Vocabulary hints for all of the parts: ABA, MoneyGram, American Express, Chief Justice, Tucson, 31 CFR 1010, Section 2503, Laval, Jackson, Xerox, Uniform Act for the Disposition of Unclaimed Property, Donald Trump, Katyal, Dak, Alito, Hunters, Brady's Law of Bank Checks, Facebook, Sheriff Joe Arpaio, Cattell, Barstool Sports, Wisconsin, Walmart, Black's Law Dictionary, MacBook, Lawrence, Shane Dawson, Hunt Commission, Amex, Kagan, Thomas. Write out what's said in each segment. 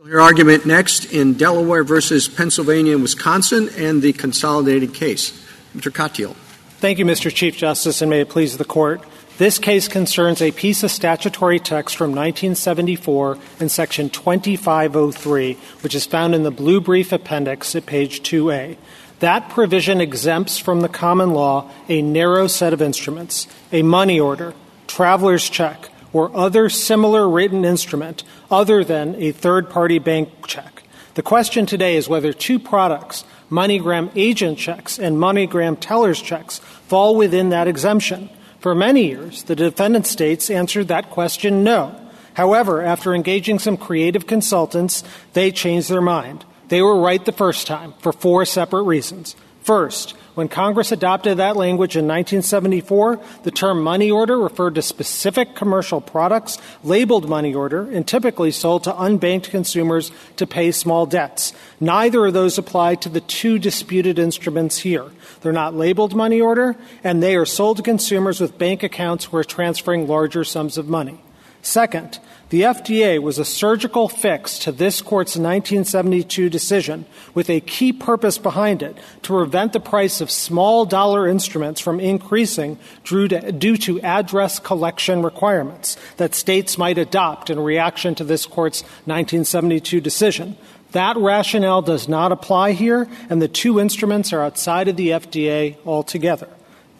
We'll hear argument next in Delaware versus Pennsylvania and Wisconsin and the consolidated case. Mr. Katyal. Thank you, Mr. Chief Justice, and may it please the Court. This case concerns a piece of statutory text from 1974 in Section 2503, which is found in the blue brief appendix at page 2A. That provision exempts from the common law a narrow set of instruments, a money order, traveler's check, or other similar written instrument other than a third-party bank check. The question today is whether two products, MoneyGram agent checks and MoneyGram teller's checks, fall within that exemption. For many years, the defendant states answered that question no. However, after engaging some creative consultants, they changed their mind. They were right the first time for four separate reasons. First, when Congress adopted that language in 1974, the term money order referred to specific commercial products labeled money order and typically sold to unbanked consumers to pay small debts. Neither of those apply to the two disputed instruments here. They're not labeled money order, and they are sold to consumers with bank accounts who are transferring larger sums of money. Second, the FDA was a surgical fix to this Court's 1972 decision with a key purpose behind it, to prevent the price of small-dollar instruments from increasing due to address collection requirements that states might adopt in reaction to this Court's 1972 decision. That rationale does not apply here, and the two instruments are outside of the FDA altogether.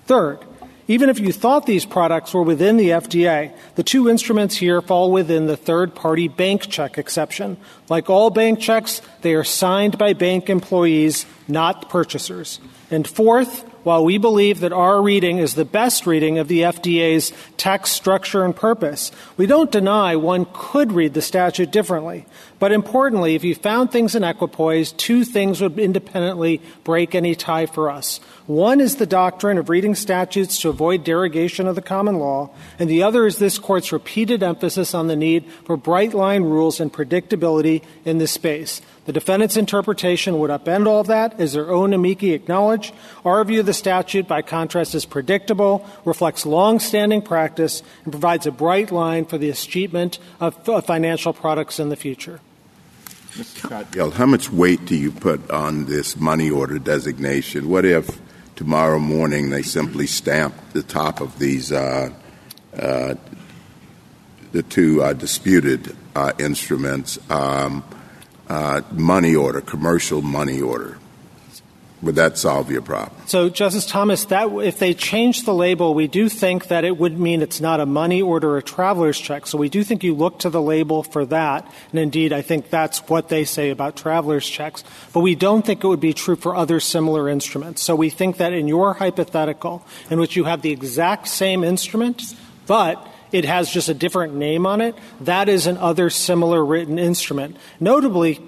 Third, even if you thought these products were within the FDA, the two instruments here fall within the third-party bank check exception. Like all bank checks, they are signed by bank employees, not purchasers. And fourth, while we believe that our reading is the best reading of the FDA's text, structure, and purpose, we don't deny one could read the statute differently. But importantly, if you found things in equipoise, two things would independently break any tie for us. One is the doctrine of reading statutes to avoid derogation of the common law, and the other is this Court's repeated emphasis on the need for bright-line rules and predictability in this space. The defendant's interpretation would upend all of that, as their own amici acknowledge. Our view of the statute, by contrast, is predictable, reflects long-standing practice, and provides a bright line for the achievement of financial products in the future. Mr. Schott-Gill, how much weight do you put on this money order designation? What if tomorrow morning they simply stamp the top of these the two disputed instruments, money order, commercial money order? Would that solve your problem? So, Justice Thomas, that if they change the label, we do think that it would mean it's not a money order or a traveler's check. So we do think you look to the label for that. And indeed, I think that's what they say about traveler's checks. But we don't think it would be true for other similar instruments. So we think that in your hypothetical, in which you have the exact same instrument, but it has just a different name on it, that is an other similar written instrument. Notably,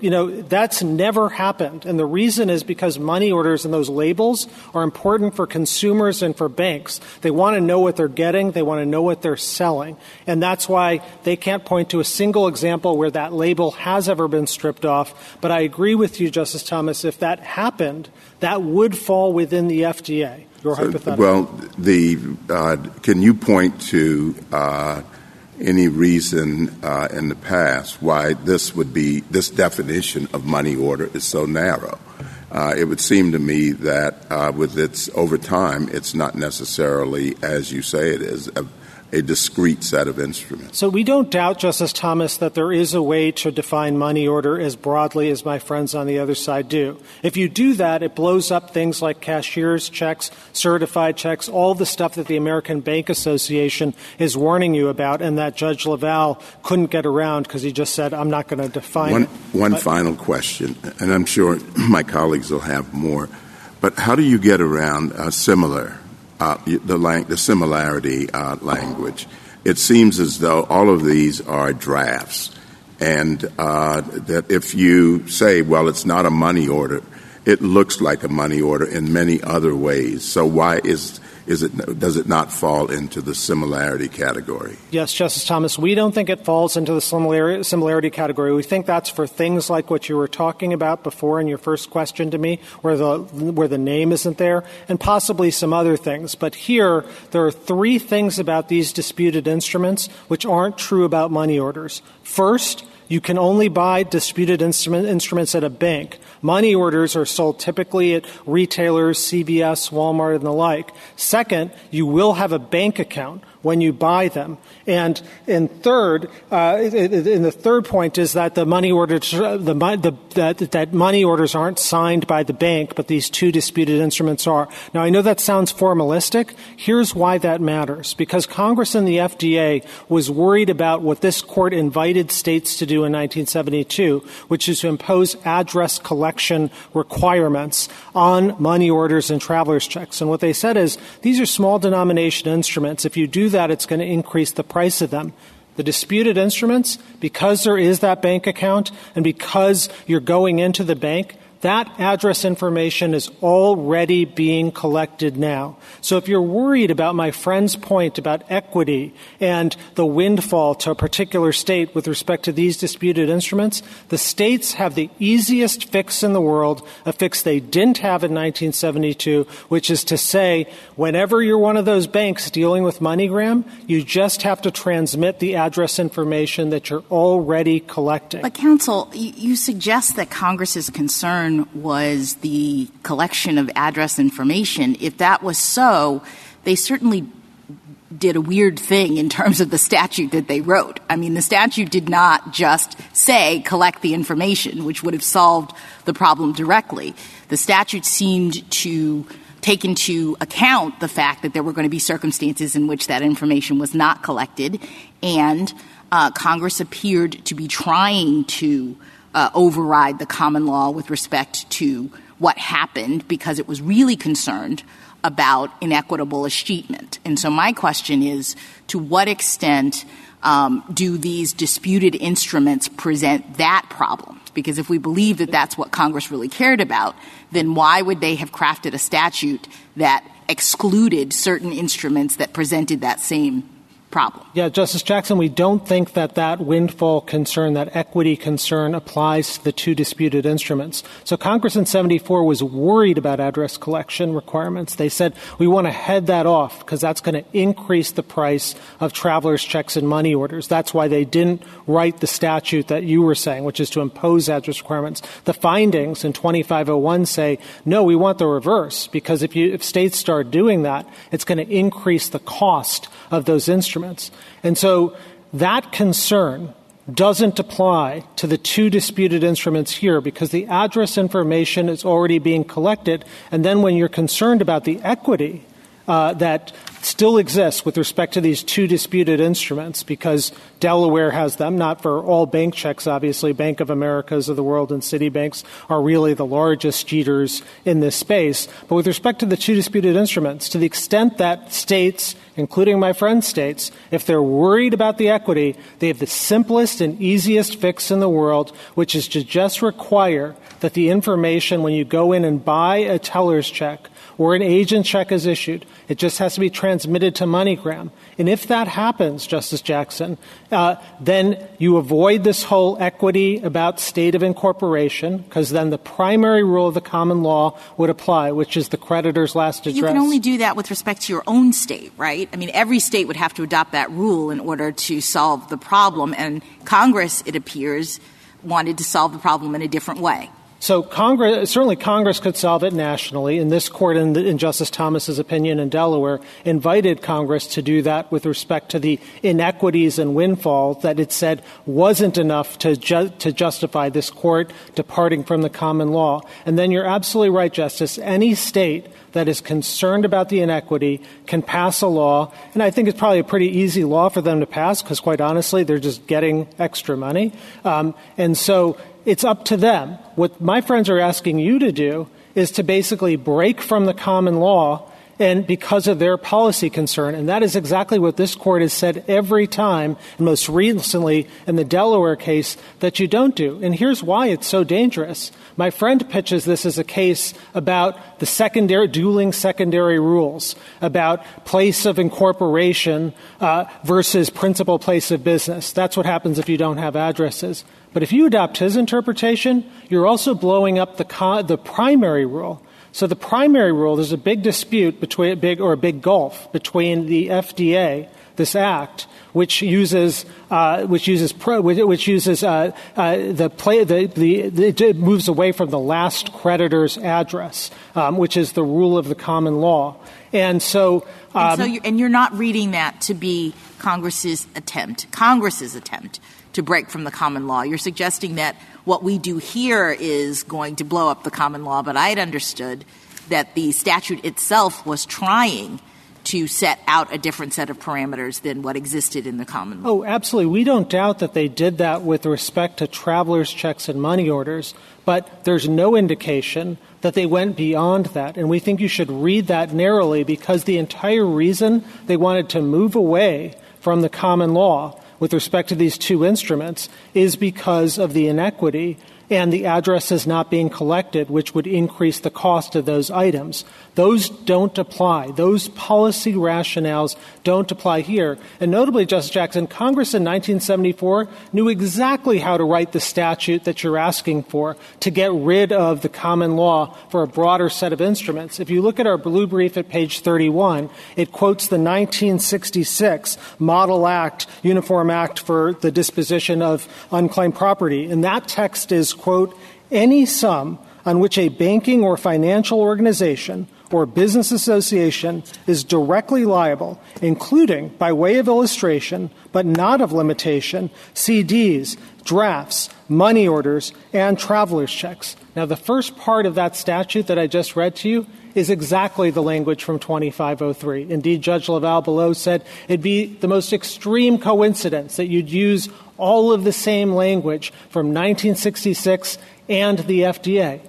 that's never happened. And the reason is because money orders and those labels are important for consumers and for banks. They want to know what they're getting. They want to know what they're selling. And that's why they can't point to a single example where that label has ever been stripped off. But I agree with you, Justice Thomas, if that happened, that would fall within the FDA. Can you point to any reason in the past why this definition of money order is so narrow? It would seem to me that over time, it's not necessarily, as you say it is, a discrete set of instruments. So we don't doubt, Justice Thomas, that there is a way to define money order as broadly as my friends on the other side do. If you do that, it blows up things like cashier's checks, certified checks, all the stuff that the American Bank Association is warning you about and that Judge Laval couldn't get around because he just said, I'm not going to define it. One final question, and I'm sure my colleagues will have more, but how do you get around the similarity language? It seems as though all of these are drafts, and that if you say, well, it's not a money order, it looks like a money order in many other ways. So why does it not fall into the similarity category? Yes, Justice Thomas, we don't think it falls into the similarity category. We think that's for things like what you were talking about before in your first question to me, where the name isn't there, and possibly some other things. But here, there are three things about these disputed instruments which aren't true about money orders. First, You can only buy disputed instruments at a bank. Money orders are sold typically at retailers, CVS, Walmart, and the like. Second, you will have a bank account when you buy them. And third, and the third point is that the money orders, that money orders aren't signed by the bank, but these two disputed instruments are. Now, I know that sounds formalistic. Here's why that matters. Because Congress and the FDA was worried about what this court invited states to do in 1972, which is to impose address collection requirements on money orders and traveler's checks. And what they said is, these are small denomination instruments. If you do that, it's going to increase the price of them. The disputed instruments, because there is that bank account and because you're going into the bank, that address information is already being collected now. So if you're worried about my friend's point about equity and the windfall to a particular state with respect to these disputed instruments, the states have the easiest fix in the world, a fix they didn't have in 1972, which is to say, whenever you're one of those banks dealing with MoneyGram, you just have to transmit the address information that you're already collecting. But, counsel, you suggest that Congress's concern was the collection of address information. If that was so, they certainly did a weird thing in terms of the statute that they wrote. I mean, the statute did not just say collect the information, which would have solved the problem directly. The statute seemed to take into account the fact that there were going to be circumstances in which that information was not collected, and Congress appeared to be trying to override the common law with respect to what happened because it was really concerned about inequitable escheatment. And so my question is, to what extent do these disputed instruments present that problem? Because if we believe that that's what Congress really cared about, then why would they have crafted a statute that excluded certain instruments that presented that same problem? Yeah, Justice Jackson, we don't think that that windfall concern, that equity concern, applies to the two disputed instruments. So Congress in 74 was worried about address collection requirements. They said, we want to head that off because that's going to increase the price of traveler's checks and money orders. That's why they didn't write the statute that you were saying, which is to impose address requirements. The findings in 2501 say, no, we want the reverse, because if states start doing that, it's going to increase the cost of those instruments. And so that concern doesn't apply to the two disputed instruments here because the address information is already being collected. And then when you're concerned about the equity that still exists with respect to these two disputed instruments, because Delaware has them, not for all bank checks, obviously. Bank of America's of the world and Citibanks are really the largest cheaters in this space. But with respect to the two disputed instruments, to the extent that states, including my friend states, if they're worried about the equity, they have the simplest and easiest fix in the world, which is to just require that the information when you go in and buy a teller's check or an agent check is issued, it just has to be transmitted to MoneyGram. And if that happens, Justice Jackson, then you avoid this whole equity about state of incorporation, because then the primary rule of the common law would apply, which is the creditor's last address. You can only do that with respect to your own state, right? I mean, every state would have to adopt that rule in order to solve the problem. And Congress, it appears, wanted to solve the problem in a different way. So Congress, certainly Congress could solve it nationally, and this court, in Justice Thomas's opinion in Delaware, invited Congress to do that with respect to the inequities and windfall that it said wasn't enough to justify this court departing from the common law. And then you're absolutely right, Justice. Any state that is concerned about the inequity can pass a law, and I think it's probably a pretty easy law for them to pass because, quite honestly, they're just getting extra money. And so it's up to them. What my friends are asking you to do is to basically break from the common law, and because of their policy concern. And that is exactly what this court has said every time, and most recently in the Delaware case, that you don't do. And here's why it's so dangerous. My friend pitches this as a case about the dueling secondary rules, about place of incorporation versus principal place of business. That's what happens if you don't have addresses. But if you adopt his interpretation, you're also blowing up the primary rule. So the primary rule, there's a big dispute between a big gulf between the FDA, this act, which moves away from the last creditor's address, which is the rule of the common law. And so, you're not reading that to be Congress's attempt to break from the common law. You're suggesting that what we do here is going to blow up the common law, but I had understood that the statute itself was trying to set out a different set of parameters than what existed in the common law. Oh, absolutely. We don't doubt that they did that with respect to travelers' checks and money orders, but there's no indication that they went beyond that. And we think you should read that narrowly because the entire reason they wanted to move away from the common law with respect to these two instruments is because of the inequity and the addresses not being collected, which would increase the cost of those items. Those don't apply. Those policy rationales don't apply here. And notably, Justice Jackson, Congress in 1974 knew exactly how to write the statute that you're asking for to get rid of the common law for a broader set of instruments. If you look at our blue brief at page 31, it quotes the 1966 Model Act, Uniform Act for the Disposition of Unclaimed Property. And that text is, quote, any sum on which a banking or financial organization or business association is directly liable, including, by way of illustration, but not of limitation, CDs, drafts, money orders, and traveler's checks. Now, the first part of that statute that I just read to you is exactly the language from 2503. Indeed, Judge Laval below said it'd be the most extreme coincidence that you'd use all of the same language from 1966 and the FDA.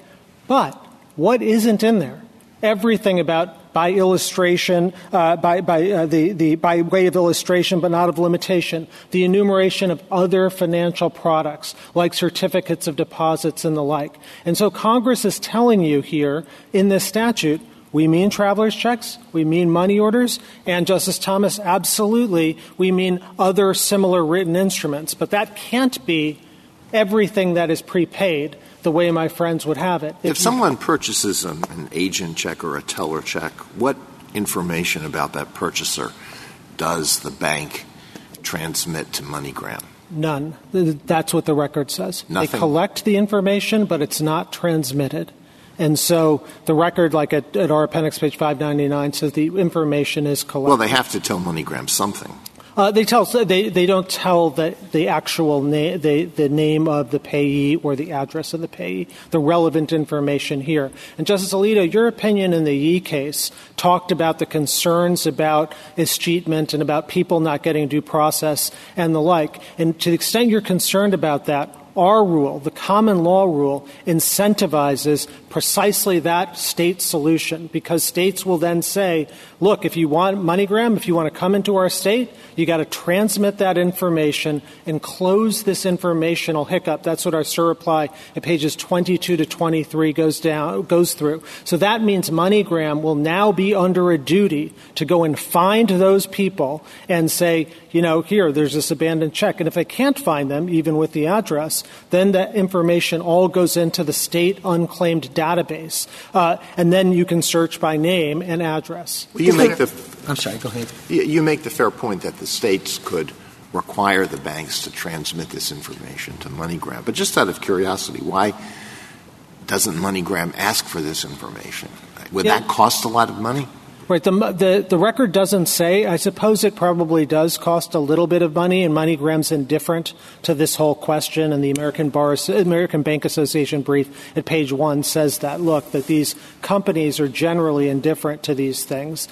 But what isn't in there? Everything about by illustration, by way of illustration, but not of limitation, the enumeration of other financial products like certificates of deposits and the like. And so Congress is telling you here in this statute, we mean traveler's checks, we mean money orders, and, Justice Thomas, absolutely, we mean other similar written instruments. But that can't be everything that is prepaid the way my friends would have it. If someone purchases an agent check or a teller check, what information about that purchaser does the bank transmit to MoneyGram? None. That's what the record says. Nothing. They collect the information, but it's not transmitted. And so the record, like at our appendix, page 599, says the information is collected. Well, they have to tell MoneyGram something. They don't tell the actual the name of the payee or the address of the payee, the relevant information here. And, Justice Alito, your opinion in the Yee case talked about the concerns about escheatment and about people not getting due process and the like. And to the extent you're concerned about that, our rule, the common law rule, incentivizes precisely that state solution because states will then say, look, if you want MoneyGram, if you want to come into our state, you got to transmit that information and close this informational hiccup. That's what our surreply at pages 22 to 23 goes through. So that means MoneyGram will now be under a duty to go and find those people and say, you know, here, there's this abandoned check. And if they can't find them, even with the address, then that information all goes into the state unclaimed database. And then you can search by name and address. I'm sorry, go ahead. You make the fair point that the states could require the banks to transmit this information to MoneyGram. But just out of curiosity, why doesn't MoneyGram ask for this information? Would that cost a lot of money? Right. The record doesn't say. I suppose it probably does cost a little bit of money, and MoneyGram's indifferent to this whole question, and the American Bank Association brief at page 1 says that, look, that these companies are generally indifferent to these things.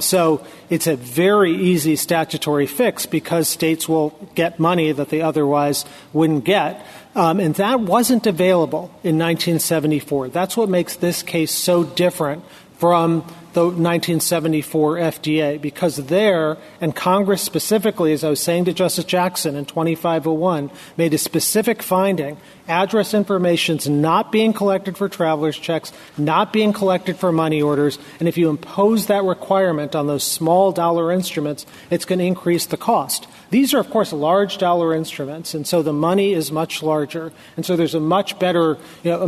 So it's a very easy statutory fix because states will get money that they otherwise wouldn't get. And that wasn't available in 1974. That's what makes this case so different from the 1974 FDA, because there, and Congress specifically, as I was saying to Justice Jackson in 2501, made a specific finding, address information's not being collected for traveler's checks, not being collected for money orders, and if you impose that requirement on those small dollar instruments, it's going to increase the cost. These are, of course, large dollar instruments, and so the money is much larger. And so there's a much better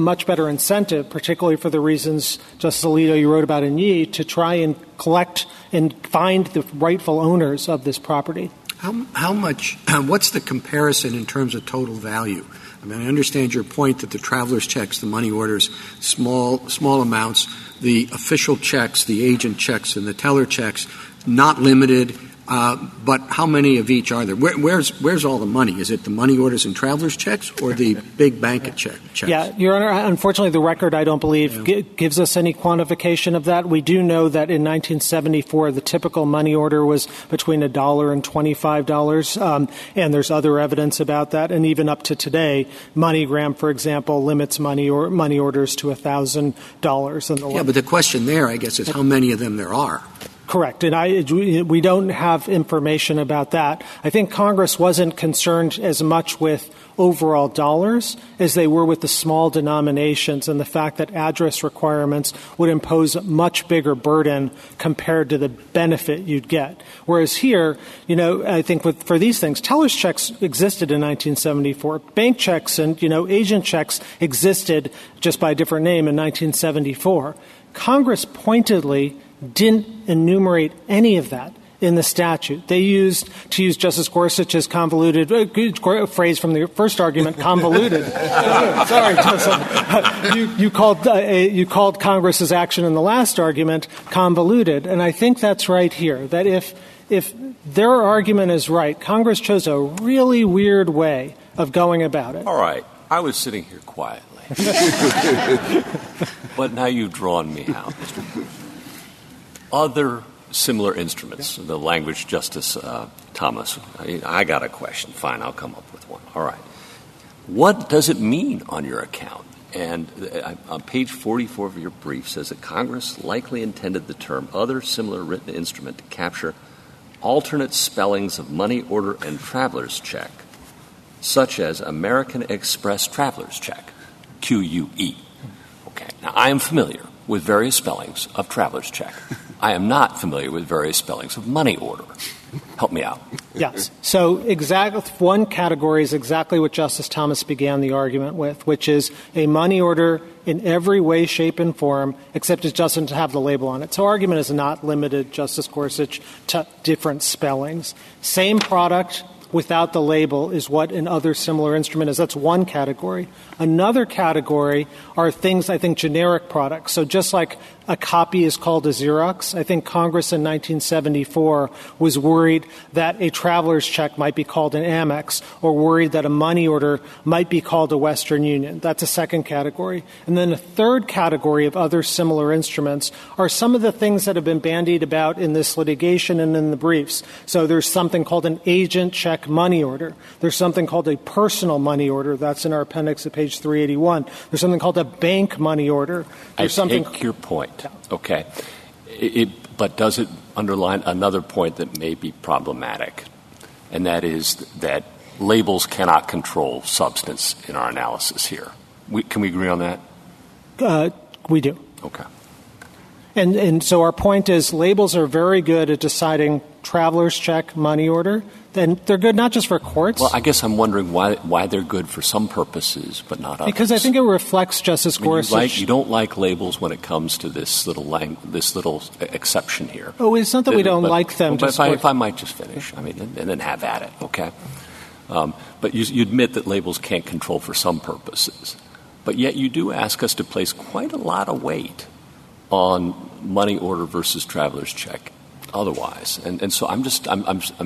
incentive, particularly for the reasons, Justice Alito, you wrote about in Yee, to try and collect and find the rightful owners of this property. How much – what's the comparison in terms of total value? I mean, I understand your point that the traveler's checks, the money orders, small amounts, the official checks, the agent checks, and the teller checks, not limited, but how many of each are there? Where's all the money? Is it the money orders and traveler's checks or the big bank checks? Yeah, Your Honor, unfortunately, the record, I don't believe, gives us any quantification of that. We do know that in 1974, the typical money order was between $1 and $25, and there's other evidence about that. And even up to today, MoneyGram, for example, limits money orders to $1,000. Yeah, but the question there, I guess, is how many of them there are. Correct. And we don't have information about that. I think Congress wasn't concerned as much with overall dollars as they were with the small denominations and the fact that address requirements would impose a much bigger burden compared to the benefit you'd get. Whereas here, you know, I think for these things, teller's checks existed in 1974. Bank checks and, you know, agent checks existed just by a different name in 1974. Congress pointedly didn't enumerate any of that in the statute. They used, to use Justice Gorsuch's convoluted phrase from the first argument, convoluted. Sorry, Justice. You called Congress's action in the last argument convoluted, and I think that's right here, that if their argument is right, Congress chose a really weird way of going about it. All right. I was sitting here quietly. But now you've drawn me out. Other similar instruments, the language Justice Thomas, I got a question. Fine, I'll come up with one. All right. What does it mean on your account? And on page 44 of your brief says that Congress likely intended the term other similar written instrument to capture alternate spellings of money order and traveler's check, such as American Express traveler's check, QUE. Okay. Now, I am familiar with various spellings of traveler's check. I am not familiar with various spellings of money order. Help me out. Yes. So one category is exactly what Justice Thomas began the argument with, which is a money order in every way, shape, and form, except it doesn't have the label on it. So argument is not limited, Justice Gorsuch, to different spellings. Same product without the label is what an other similar instrument is. That's one category. Another category are things, I think, generic products. So just like a copy is called a Xerox, I think Congress in 1974 was worried that a traveler's check might be called an Amex, or worried that a money order might be called a Western Union. That's a second category. And then a third category of other similar instruments are some of the things that have been bandied about in this litigation and in the briefs. So there's something called an agent check money order. There's something called a personal money order. That's in our appendix at page 381. There's something called a bank money order. I take your point. Okay. But does it underline another point that may be problematic, and that is that labels cannot control substance in our analysis here? Can we agree on that? We do. Okay. And so our point is labels are very good at deciding traveler's check, money order. And they're good not just for courts. Well, I guess I'm wondering why they're good for some purposes but not others. Because I think it reflects Justice Gorsuch. You don't like labels when it comes to this little this little exception here. Oh, it's not that we don't like them. But if I might just finish, I mean, and then have at it, okay? But you admit that labels can't control for some purposes. But yet you do ask us to place quite a lot of weight on money order versus traveler's check. Otherwise. And so I'm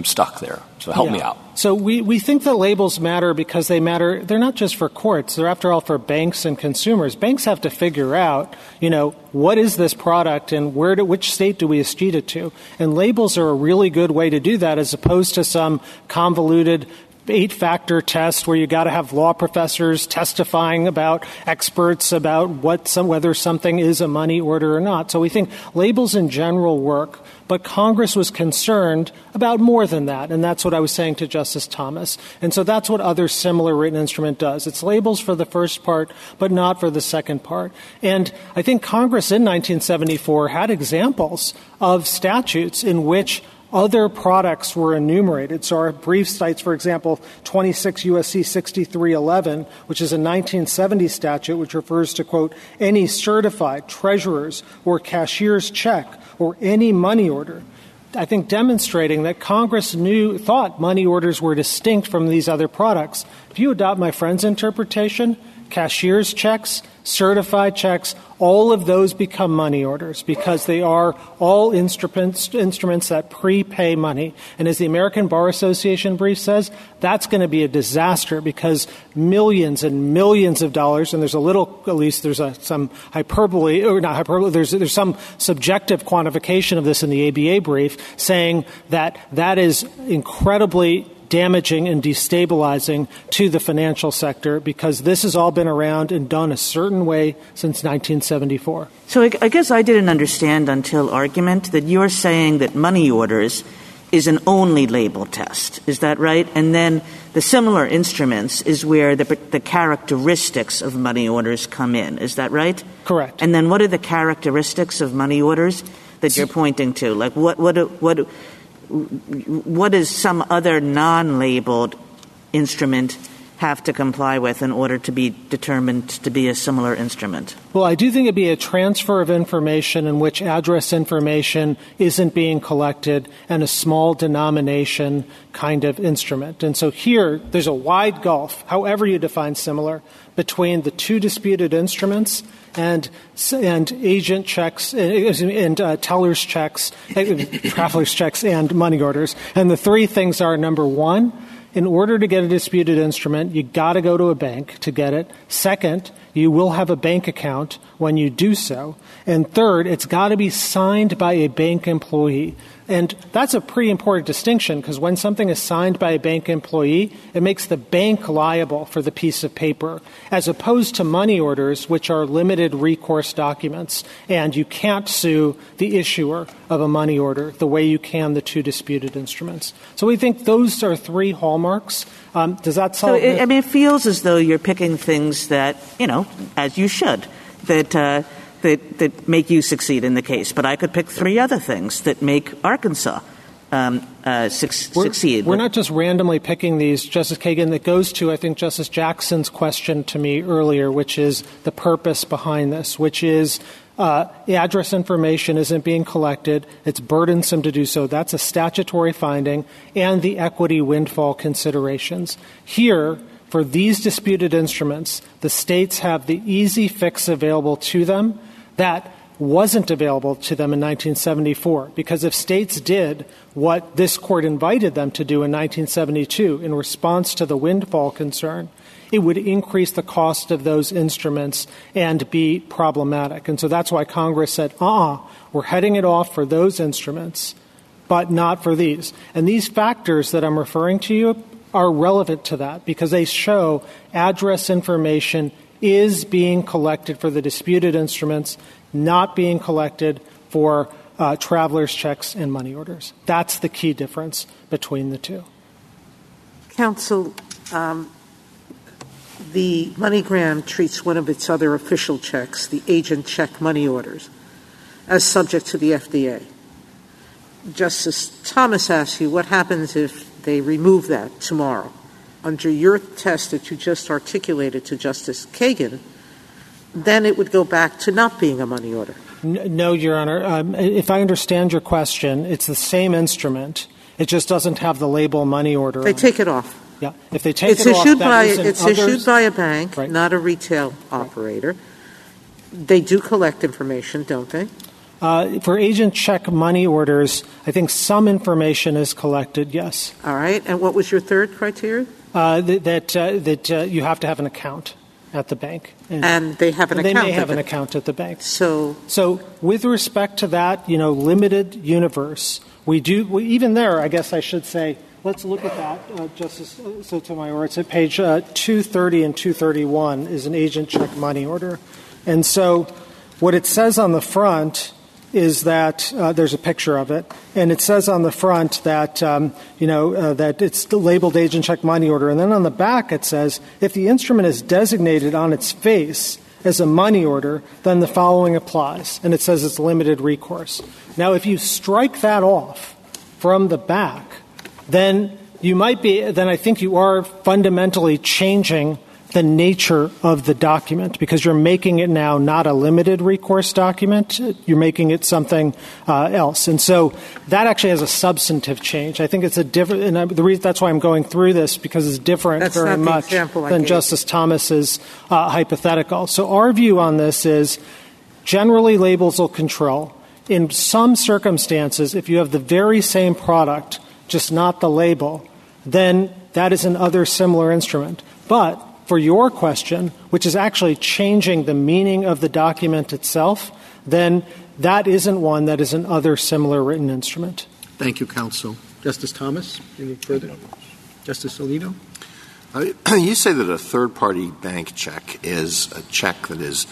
stuck there. So help me out. So we think that labels matter because they matter. They're not just for courts. They're, after all, for banks and consumers. Banks have to figure out, you know, what is this product and which state do we escheat it to? And labels are a really good way to do that as opposed to some convoluted 8-factor test where you got to have law professors testifying about experts about whether something is a money order or not. So we think labels in general work, but Congress was concerned about more than that, and that's what I was saying to Justice Thomas. And so that's what other similar written instrument does. It's labels for the first part, but not for the second part. And I think Congress in 1974 had examples of statutes in which Other products were enumerated. So our brief cites, for example, 26 U.S.C. 6311, which is a 1970 statute which refers to, quote, any certified treasurer's or cashier's check or any money order, I think demonstrating that Congress thought money orders were distinct from these other products. If you adopt my friend's interpretation, cashier's checks, certified checks, all of those become money orders because they are all instruments that prepay money. And as the American Bar Association brief says, that's going to be a disaster because millions and millions of dollars, and there's a little, at least there's some hyperbole, or not hyperbole, there's some subjective quantification of this in the ABA brief saying that is incredibly damaging and destabilizing to the financial sector because this has all been around and done a certain way since 1974. So I guess I didn't understand until argument that you're saying that money orders is an only label test. Is that right? And then the similar instruments is where the characteristics of money orders come in. Is that right? Correct. And then what are the characteristics of money orders that you're pointing to? Like what does some other non-labeled instrument have to comply with in order to be determined to be a similar instrument? Well, I do think it'd be a transfer of information in which address information isn't being collected and a small denomination kind of instrument. And so here, there's a wide gulf, however you define similar, between the two disputed instruments and agent checks and teller's checks, traveler's checks and money orders. And the three things are, number one, in order to get a disputed instrument, you got to go to a bank to get it. Second, you will have a bank account when you do so. And third, it's got to be signed by a bank employee. And that's a pretty important distinction because when something is signed by a bank employee, it makes the bank liable for the piece of paper, as opposed to money orders, which are limited recourse documents. And you can't sue the issuer of a money order the way you can the two disputed instruments. So we think those are three hallmarks. Does that solve it? I mean, it feels as though you're picking things that, you know, as you should, that make you succeed in the case. But I could pick three other things that make Arkansas succeed. We're not just randomly picking these, Justice Kagan. That goes to, I think, Justice Jackson's question to me earlier, which is the purpose behind this, which is the address information isn't being collected. It's burdensome to do so. That's a statutory finding. And the equity windfall considerations. Here, for these disputed instruments, the states have the easy fix available to them that wasn't available to them in 1974, because if states did what this court invited them to do in 1972 in response to the windfall concern, it would increase the cost of those instruments and be problematic. And so that's why Congress said, we're heading it off for those instruments, but not for these. And these factors that I'm referring to you are relevant to that because they show address information is being collected for the disputed instruments, not being collected for traveler's checks and money orders. That's the key difference between the two. Counsel, the MoneyGram treats one of its other official checks, the agent check money orders, as subject to the FDA. Justice Thomas asks you, what happens if they remove that tomorrow? Under your test that you just articulated to Justice Kagan, then it would go back to not being a money order. No, Your Honor. If I understand your question, it's the same instrument. It just doesn't have the label money order. They take it off. Yeah. If they take it off, issued by a bank, right, not a retail operator. They do collect information, don't they? For agent check money orders, I think some information is collected, yes. All right. And what was your third criteria? That you have to have an account at the bank. And they have an account. They may have an account at the bank. So with respect to that, you know, limited universe, we even there, I guess I should say, let's look at that, Justice Sotomayor. It's at page 230 and 231 is an agent check money order. And so what it says on the front is that there's a picture of it, and it says on the front that, that it's the labeled agent check money order. And then on the back it says, if the instrument is designated on its face as a money order, then the following applies. And it says it's limited recourse. Now, if you strike that off from the back, then you might be, then I think you are fundamentally changing the nature of the document, because you're making it now not a limited recourse document. You're making it something else. And so that actually has a substantive change. I think it's a different, and the reason that's why I'm going through this, because it's different very much than Justice Thomas's hypothetical. So our view on this is generally labels will control. In some circumstances, if you have the very same product, just not the label, then that is another similar instrument. But for your question, which is actually changing the meaning of the document itself, then that isn't one that is an other similar written instrument. Thank you, counsel. Justice Thomas, any further? Justice Alito? You say that a third-party bank check is a check that is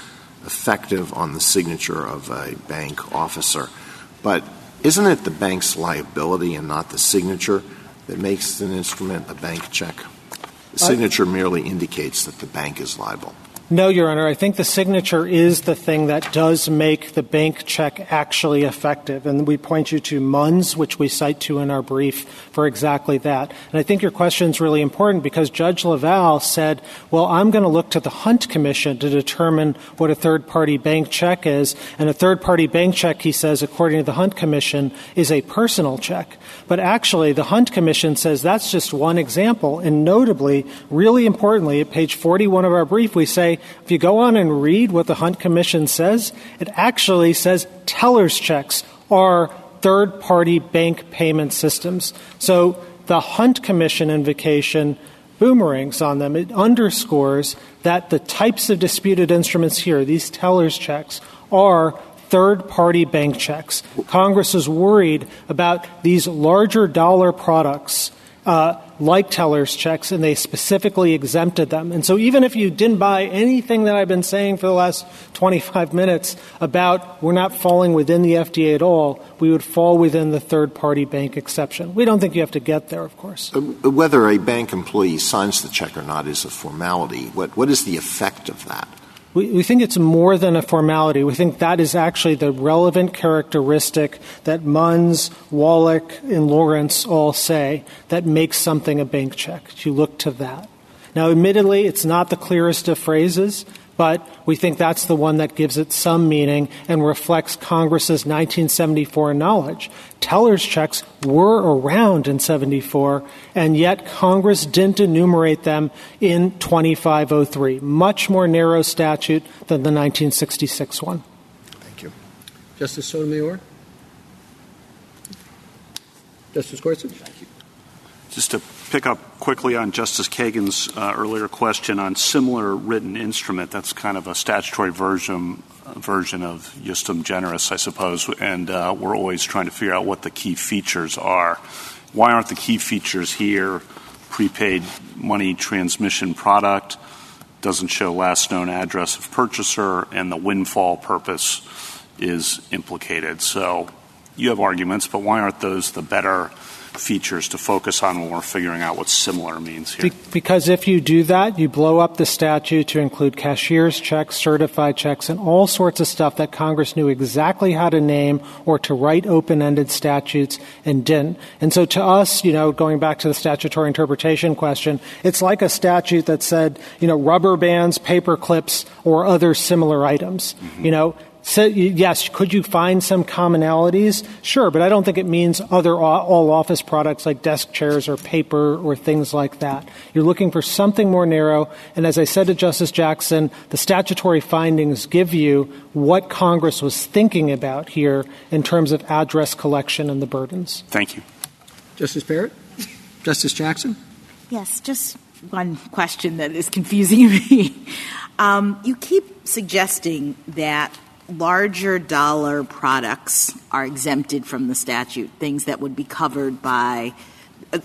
effective on the signature of a bank officer. But isn't it the bank's liability and not the signature that makes an instrument a bank check? The signature merely indicates that the bank is liable. No, Your Honor. I think the signature is the thing that does make the bank check actually effective. And we point you to Munns, which we cite to in our brief, for exactly that. And I think your question is really important because Judge Laval said, well, I'm going to look to the Hunt Commission to determine what a third-party bank check is. And a third-party bank check, he says, according to the Hunt Commission, is a personal check. But actually, the Hunt Commission says that's just one example. And notably, really importantly, at page 41 of our brief, we say, if you go on and read what the Hunt Commission says, it actually says teller's checks are third-party bank payment systems. So the Hunt Commission invocation boomerangs on them. It underscores that the types of disputed instruments here, these teller's checks, are third-party bank checks. Congress is worried about these larger dollar products like teller's checks, and they specifically exempted them. And so even if you didn't buy anything that I've been saying for the last 25 minutes about we're not falling within the FDA at all, we would fall within the third-party bank exception. We don't think you have to get there, of course. Whether a bank employee signs the check or not is a formality. What is the effect of that? We think it's more than a formality. We think that is actually the relevant characteristic that Munns, Wallach, and Lawrence all say that makes something a bank check. You look to that. Now, admittedly, it's not the clearest of phrases, but we think that's the one that gives it some meaning and reflects Congress's 1974 knowledge. Teller's checks were around in 74, and yet Congress didn't enumerate them in 2503, much more narrow statute than the 1966 one. Thank you. Justice Sotomayor? Justice Gorsuch? Thank you. Just to pick up quickly on Justice Kagan's earlier question on similar written instrument, that's kind of a statutory version of justum generis, I suppose, and we're always trying to figure out what the key features are. Why aren't the key features here prepaid money transmission product, doesn't show last known address of purchaser, and the windfall purpose is implicated? So you have arguments, but why aren't those the better features to focus on when we're figuring out what similar means here? Because if you do that, you blow up the statute to include cashier's checks, certified checks, and all sorts of stuff that Congress knew exactly how to name or to write open-ended statutes and didn't. And so to us, going back to the statutory interpretation question, it's like a statute that said, rubber bands, paper clips, or other similar items. Mm-hmm. So, yes, could you find some commonalities? Sure, but I don't think it means other all-office products like desk chairs or paper or things like that. You're looking for something more narrow, and as I said to Justice Jackson, the statutory findings give you what Congress was thinking about here in terms of address collection and the burdens. Thank you. Justice Barrett? Justice Jackson? Yes, just one question that is confusing me. You keep suggesting that larger dollar products are exempted from the statute, things that would be covered by,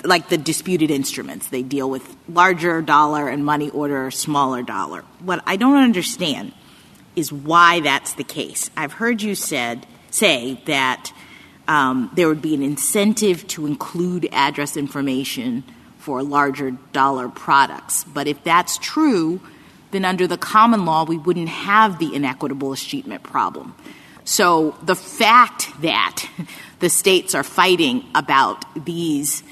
like the disputed instruments. They deal with larger dollar and money order, smaller dollar. What I don't understand is why that's the case. I've heard you say that there would be an incentive to include address information for larger dollar products. But if that's true, then under the common law, we wouldn't have the inequitable escheatment problem. So the fact that the states are fighting about these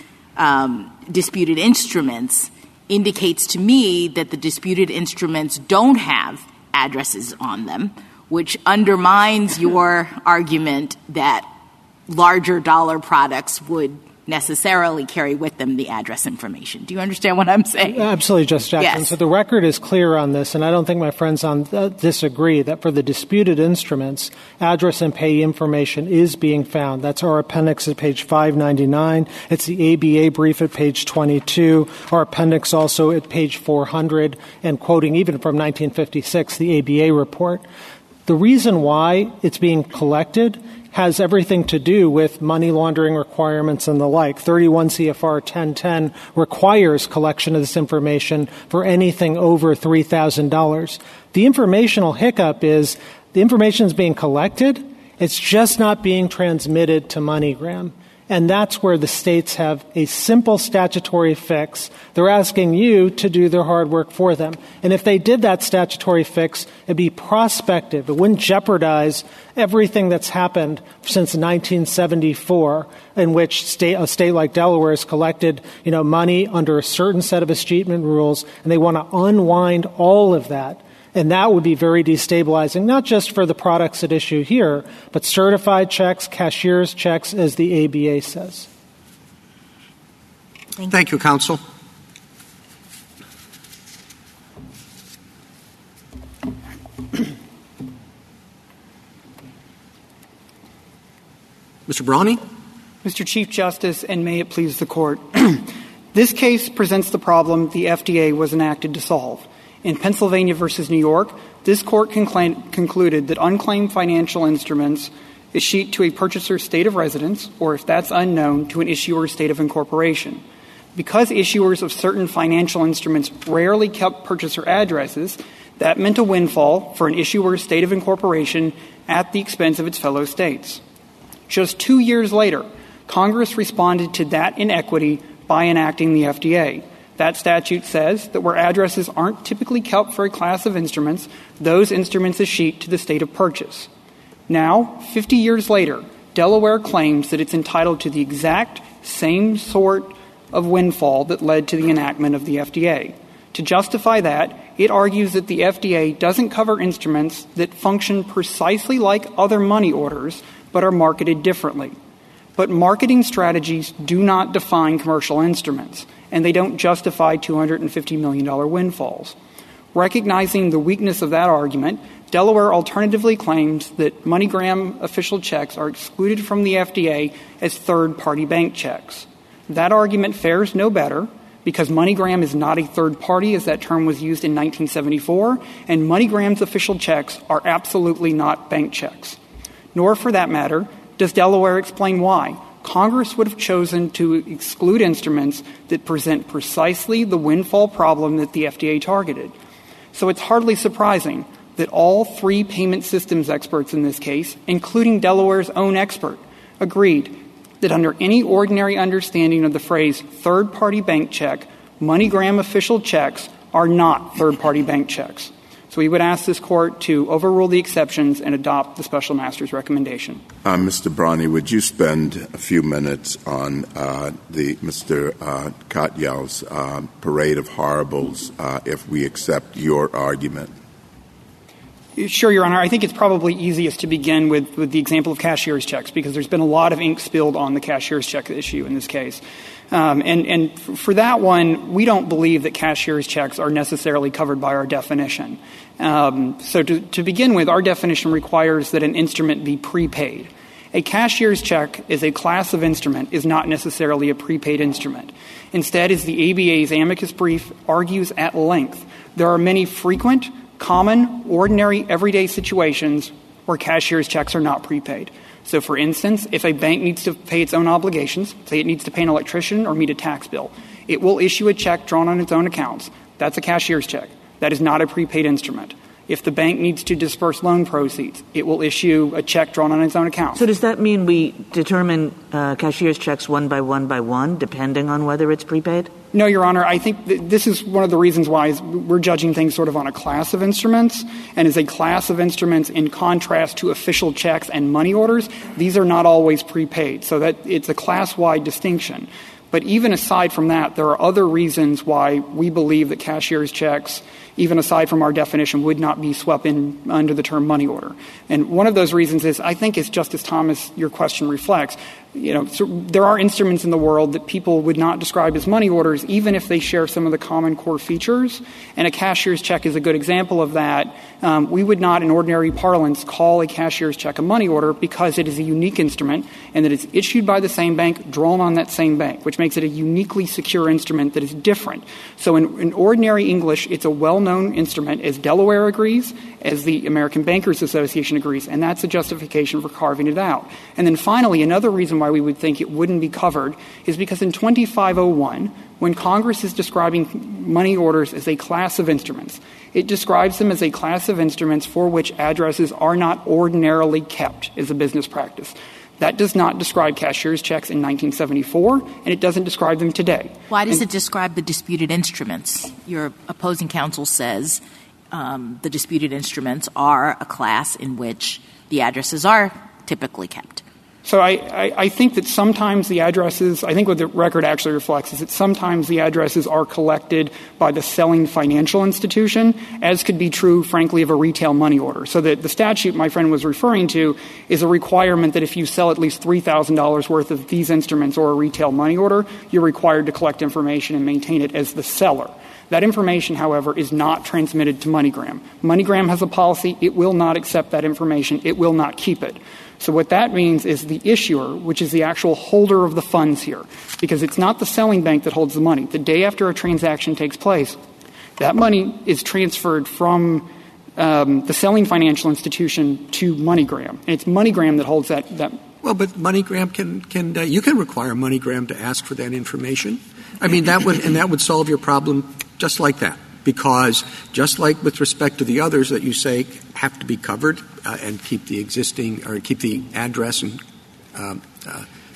disputed instruments indicates to me that the disputed instruments don't have addresses on them, which undermines your argument that larger dollar products would necessarily carry with them the address information. Do you understand what I'm saying? Absolutely, Justice Jackson. Yes. So the record is clear on this, and I don't think my friends on disagree that for the disputed instruments, address and pay information is being found. That's our appendix at page 599. It's the ABA brief at page 22. Our appendix also at page 400, and quoting even from 1956, the ABA report. The reason why it's being collected has everything to do with money laundering requirements and the like. 31 CFR 1010 requires collection of this information for anything over $3,000. The informational hiccup is the information is being collected. It's just not being transmitted to MoneyGram. And that's where the states have a simple statutory fix. They're asking you to do their hard work for them. And if they did that statutory fix, it'd be prospective. It wouldn't jeopardize everything that's happened since 1974, in which a state like Delaware has collected, money under a certain set of escheatment rules, and they want to unwind all of that. And that would be very destabilizing, not just for the products at issue here, but certified checks, cashier's checks, as the ABA says. Thank you, counsel. Mr. Brawny? Mr. Chief Justice, and may it please the Court. This case presents the problem the FDA was enacted to solve. In Pennsylvania versus New York, this court concluded that unclaimed financial instruments escheat to a purchaser's state of residence, or if that's unknown, to an issuer's state of incorporation. Because issuers of certain financial instruments rarely kept purchaser addresses, that meant a windfall for an issuer's state of incorporation at the expense of its fellow states. Just 2 years later, Congress responded to that inequity by enacting the FDA. That statute says that where addresses aren't typically kept for a class of instruments, those instruments escheat to the state of purchase. Now, 50 years later, Delaware claims that it's entitled to the exact same sort of windfall that led to the enactment of the FDA. To justify that, it argues that the FDA doesn't cover instruments that function precisely like other money orders but are marketed differently. But marketing strategies do not define commercial instruments, and they don't justify $250 million windfalls. Recognizing the weakness of that argument, Delaware alternatively claims that MoneyGram official checks are excluded from the FDA as third-party bank checks. That argument fares no better because MoneyGram is not a third party, as that term was used in 1974, and MoneyGram's official checks are absolutely not bank checks. Nor, for that matter, does Delaware explain why Congress would have chosen to exclude instruments that present precisely the windfall problem that the FDA targeted. So it's hardly surprising that all three payment systems experts in this case, including Delaware's own expert, agreed that under any ordinary understanding of the phrase third-party bank check, MoneyGram official checks are not third-party bank checks. So we would ask this court to overrule the exceptions and adopt the special master's recommendation. Mr. Brawny, would you spend a few minutes on Mr. Katyal's parade of horribles if we accept your argument? Sure, Your Honor. I think it's probably easiest to begin with the example of cashier's checks because there's been a lot of ink spilled on the cashier's check issue in this case. For that one, we don't believe that cashier's checks are necessarily covered by our definition. So to begin with, our definition requires that an instrument be prepaid. A cashier's check is a class of instrument, is not necessarily a prepaid instrument. Instead, as the ABA's amicus brief argues at length, there are many frequent, common, ordinary, everyday situations where cashier's checks are not prepaid. So, for instance, if a bank needs to pay its own obligations, say it needs to pay an electrician or meet a tax bill, it will issue a check drawn on its own accounts. That's a cashier's check. That is not a prepaid instrument. If the bank needs to disperse loan proceeds, it will issue a check drawn on its own account. So does that mean we determine cashier's checks one by one, depending on whether it's prepaid? No, Your Honor. I think this is one of the reasons why we're judging things sort of on a class of instruments, and as a class of instruments in contrast to official checks and money orders, these are not always prepaid. So that it's a class-wide distinction. But even aside from that, there are other reasons why we believe that cashier's checks, even aside from our definition, would not be swept in under the term money order. And one of those reasons is, I think, as Justice Thomas, your question reflects, so there are instruments in the world that people would not describe as money orders, even if they share some of the common core features. And a cashier's check is a good example of that. We would not, in ordinary parlance, call a cashier's check a money order because it is a unique instrument and that it's issued by the same bank, drawn on that same bank, which makes it a uniquely secure instrument that is different. So in ordinary English, it's a well-known instrument, as Delaware agrees, as the American Bankers Association agrees, and that's a justification for carving it out. And then finally, another reason why we would think it wouldn't be covered is because in 2501, when Congress is describing money orders as a class of instruments, it describes them as a class of instruments for which addresses are not ordinarily kept as a business practice. That does not describe cashier's checks in 1974, and it doesn't describe them today. Why does it describe the disputed instruments? Your opposing counsel says the disputed instruments are a class in which the addresses are typically kept. So I think that sometimes the addresses, I think what the record actually reflects is that sometimes the addresses are collected by the selling financial institution, as could be true, frankly, of a retail money order. So that the statute my friend was referring to is a requirement that if you sell at least $3,000 worth of these instruments or a retail money order, you're required to collect information and maintain it as the seller. That information, however, is not transmitted to MoneyGram. MoneyGram has a policy. It will not accept that information. It will not keep it. So what that means is the issuer, which is the actual holder of the funds here, because it's not the selling bank that holds the money. The day after a transaction takes place, that money is transferred from the selling financial institution to MoneyGram. And it's MoneyGram that holds that. Well, but MoneyGram can you can require MoneyGram to ask for that information. I mean, that would solve your problem just like that. Because just like with respect to the others that you say have to be covered and keep the existing or keep the address and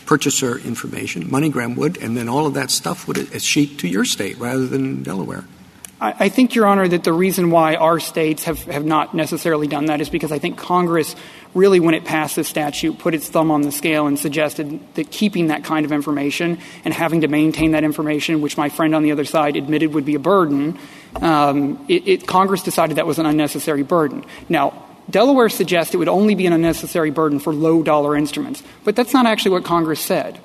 purchaser information, MoneyGram would, and then all of that stuff would sheet to your state rather than Delaware. I think, Your Honor, that the reason why our states have not necessarily done that is because I think Congress really, when it passed this statute, put its thumb on the scale and suggested that keeping that kind of information and having to maintain that information, which my friend on the other side admitted would be a burden, Congress decided that was an unnecessary burden. Now, Delaware suggests it would only be an unnecessary burden for low-dollar instruments, but that's not actually what Congress said.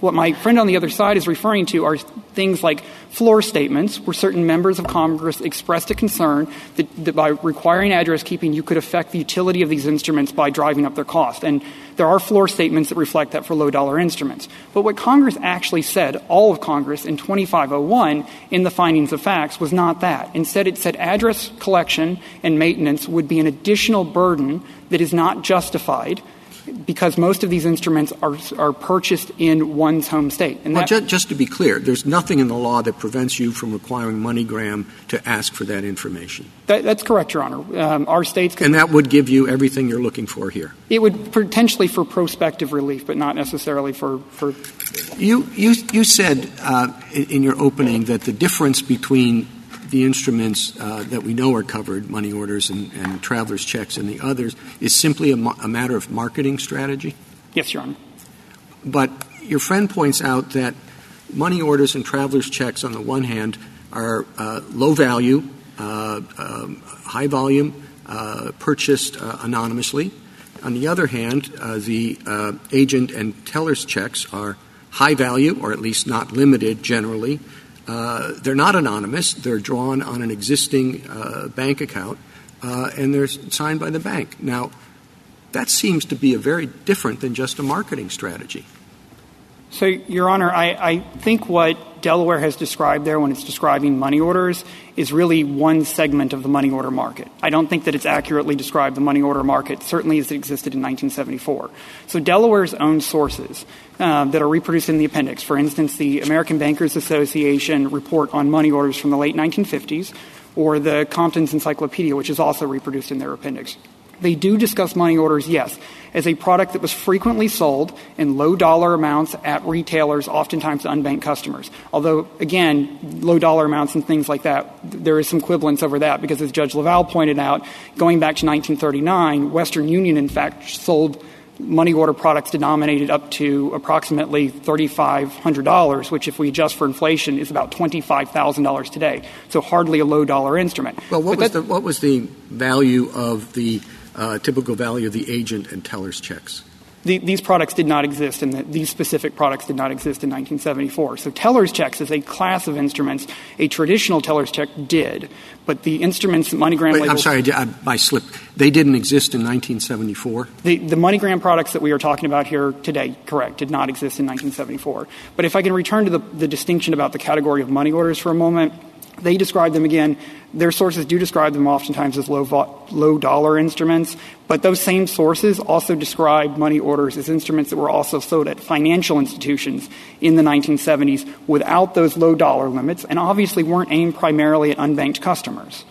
What my friend on the other side is referring to are things like floor statements, where certain members of Congress expressed a concern that by requiring address keeping, you could affect the utility of these instruments by driving up their cost. And there are floor statements that reflect that for low-dollar instruments. But what Congress actually said, all of Congress, in 2501, in the findings of facts, was not that. Instead, it said address collection and maintenance would be an additional burden that is not justified because most of these instruments are purchased in one's home state. And just to be clear, there's nothing in the law that prevents you from requiring MoneyGram to ask for that information. That's correct, Your Honor. Our states could. And that would give you everything you're looking for here. It would potentially for prospective relief, but not necessarily for You said in your opening that the difference between the instruments that we know are covered, money orders and traveler's checks and the others, is simply a matter of marketing strategy? Yes, Your Honor. But your friend points out that money orders and traveler's checks, on the one hand, are low value, high volume, purchased anonymously. On the other hand, the agent and teller's checks are high value, or at least not limited generally. They're not anonymous. They're drawn on an existing bank account, and they're signed by the bank. Now, that seems to be a very different than just a marketing strategy. So, Your Honor, I think what Delaware has described there when it's describing money orders is really one segment of the money order market. I don't think that it's accurately described the money order market, certainly as it existed in 1974. So Delaware's own sources that are reproduced in the appendix, for instance, the American Bankers Association report on money orders from the late 1950s, or the Compton's Encyclopedia, which is also reproduced in their appendix. They do discuss money orders, yes, as a product that was frequently sold in low-dollar amounts at retailers, oftentimes to unbanked customers. Although, again, low-dollar amounts and things like that, there is some equivalence over that because, as Judge Laval pointed out, going back to 1939, Western Union, in fact, sold money order products denominated up to approximately $3,500, which, if we adjust for inflation, is about $25,000 today. So hardly a low-dollar instrument. Well, what was the value of the typical value of the agent and teller's checks? These products did not exist, and these specific products did not exist in 1974. So teller's checks is a class of instruments. A traditional teller's check did, but the instruments that MoneyGram labeled — I'm sorry, I slipped. They didn't exist in 1974? The MoneyGram products that we are talking about here today, correct, did not exist in 1974. But if I can return to the distinction about the category of money orders for a moment — they describe them, again, their sources do describe them oftentimes as low-dollar instruments, but those same sources also describe money orders as instruments that were also sold at financial institutions in the 1970s without those low-dollar limits and obviously weren't aimed primarily at unbanked customers.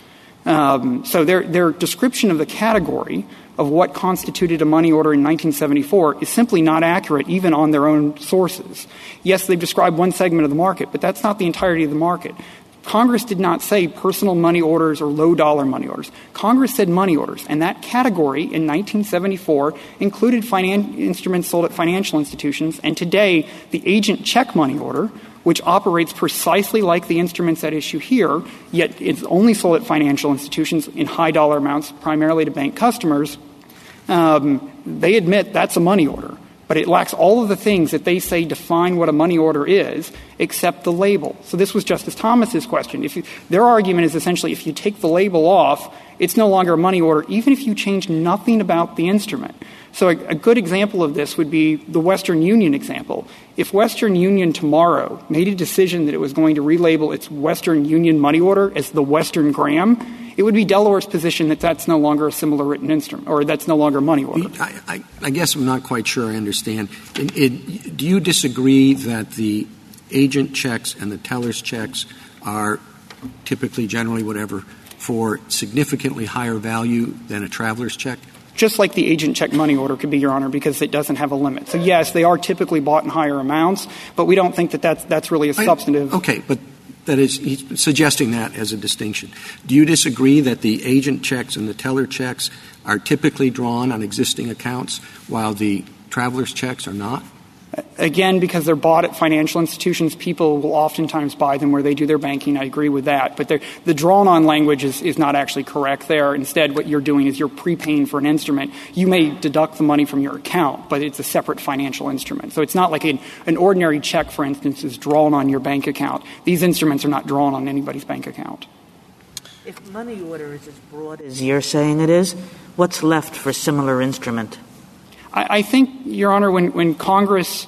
So their description of the category of what constituted a money order in 1974 is simply not accurate even on their own sources. Yes, they've described one segment of the market, but that's not the entirety of the market. Congress did not say personal money orders or low-dollar money orders. Congress said money orders, and that category in 1974 included instruments sold at financial institutions, and today the agent check money order, which operates precisely like the instruments at issue here, yet it's only sold at financial institutions in high-dollar amounts, primarily to bank customers, they admit that's a money order. But it lacks all of the things that they say define what a money order is, except the label. So this was Justice Thomas's question. Their argument is essentially if you take the label off, it's no longer a money order, even if you change nothing about the instrument. So a good example of this would be the Western Union example. If Western Union tomorrow made a decision that it was going to relabel its Western Union money order as the Western Gram, it would be Delaware's position that that's no longer a similar written instrument, or that's no longer money order. I guess I'm not quite sure I understand. Do you disagree that the agent checks and the teller's checks are typically, generally, whatever, for significantly higher value than a traveler's check? Just like the agent check money order could be, Your Honor, because it doesn't have a limit. So, yes, they are typically bought in higher amounts, but we don't think that that's really a substantive — Okay, but that is, he's suggesting that as a distinction. Do you disagree that the agent checks and the teller checks are typically drawn on existing accounts while the traveler's checks are not? Again, because they're bought at financial institutions, people will oftentimes buy them where they do their banking. I agree with that. But the drawn-on language is not actually correct there. Instead, what you're doing is you're prepaying for an instrument. You may deduct the money from your account, but it's a separate financial instrument. So it's not like an ordinary check, for instance, is drawn on your bank account. These instruments are not drawn on anybody's bank account. If money order is as broad as you're saying it is, what's left for similar instrument? I think, Your Honor, when Congress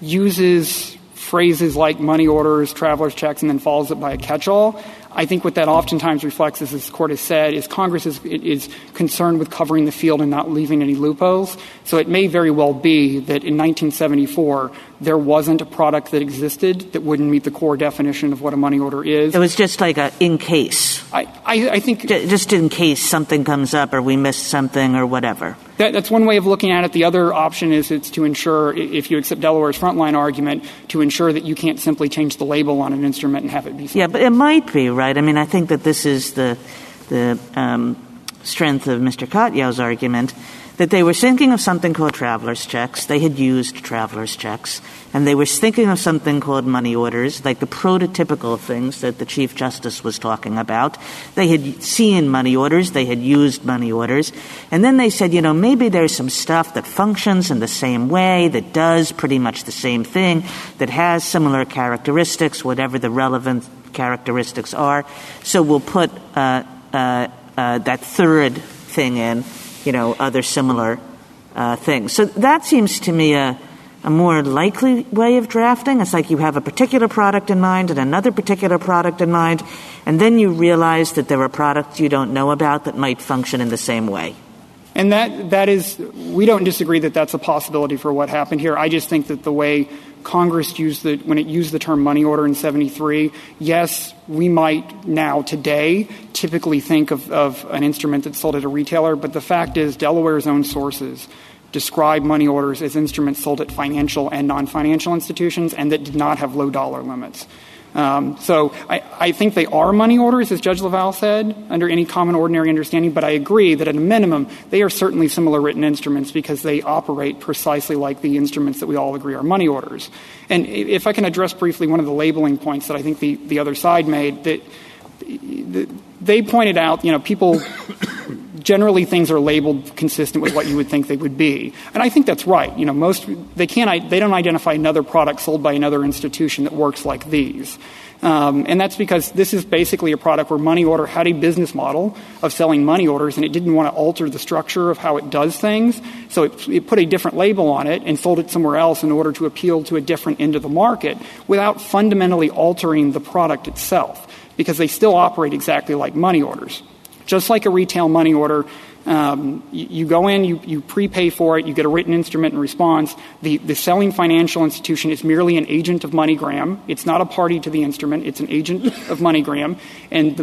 uses phrases like money orders, traveler's checks, and then follows it by a catch-all, I think what that oftentimes reflects, as this Court has said, is Congress is concerned with covering the field and not leaving any loopholes. So it may very well be that in 1974 there wasn't a product that existed that wouldn't meet the core definition of what a money order is. It was just like a in case. I think just in case something comes up or we miss something or whatever. That's one way of looking at it. The other option is it's to ensure, if you accept Delaware's frontline argument, to ensure that you can't simply change the label on an instrument and have it be something. Yeah, but it might be, right? I mean, I think that this is the strength of Mr. Katyal's argument, that they were thinking of something called traveler's checks. They had used traveler's checks. And they were thinking of something called money orders, like the prototypical things that the Chief Justice was talking about. They had seen money orders. They had used money orders. And then they said, you know, maybe there's some stuff that functions in the same way, that does pretty much the same thing, that has similar characteristics, whatever the relevant characteristics are. So we'll put that third thing in, you know, other similar things. So that seems to me a more likely way of drafting. It's like you have a particular product in mind and another particular product in mind, and then you realize that there are products you don't know about that might function in the same way. And that is, we don't disagree that that's a possibility for what happened here. I just think that the way Congress used when it used the term money order in 73, yes, we might now today typically think of an instrument that's sold at a retailer, but the fact is Delaware's own sources describe money orders as instruments sold at financial and non-financial institutions and that did not have low dollar limits. So I think they are money orders, as Judge Laval said, under any common ordinary understanding, but I agree that at a minimum they are certainly similar written instruments because they operate precisely like the instruments that we all agree are money orders. And if I can address briefly one of the labeling points that I think the other side made, that they pointed out, you know, people generally things are labeled consistent with what you would think they would be. And I think that's right. You know, they don't identify another product sold by another institution that works like these. And that's because this is basically a product where money order had a business model of selling money orders, and it didn't want to alter the structure of how it does things. So it put a different label on it and sold it somewhere else in order to appeal to a different end of the market without fundamentally altering the product itself, because they still operate exactly like money orders. Just like a retail money order, you go in, you prepay for it, you get a written instrument in response. The selling financial institution is merely an agent of MoneyGram. It's not a party to the instrument. It's an agent of MoneyGram. And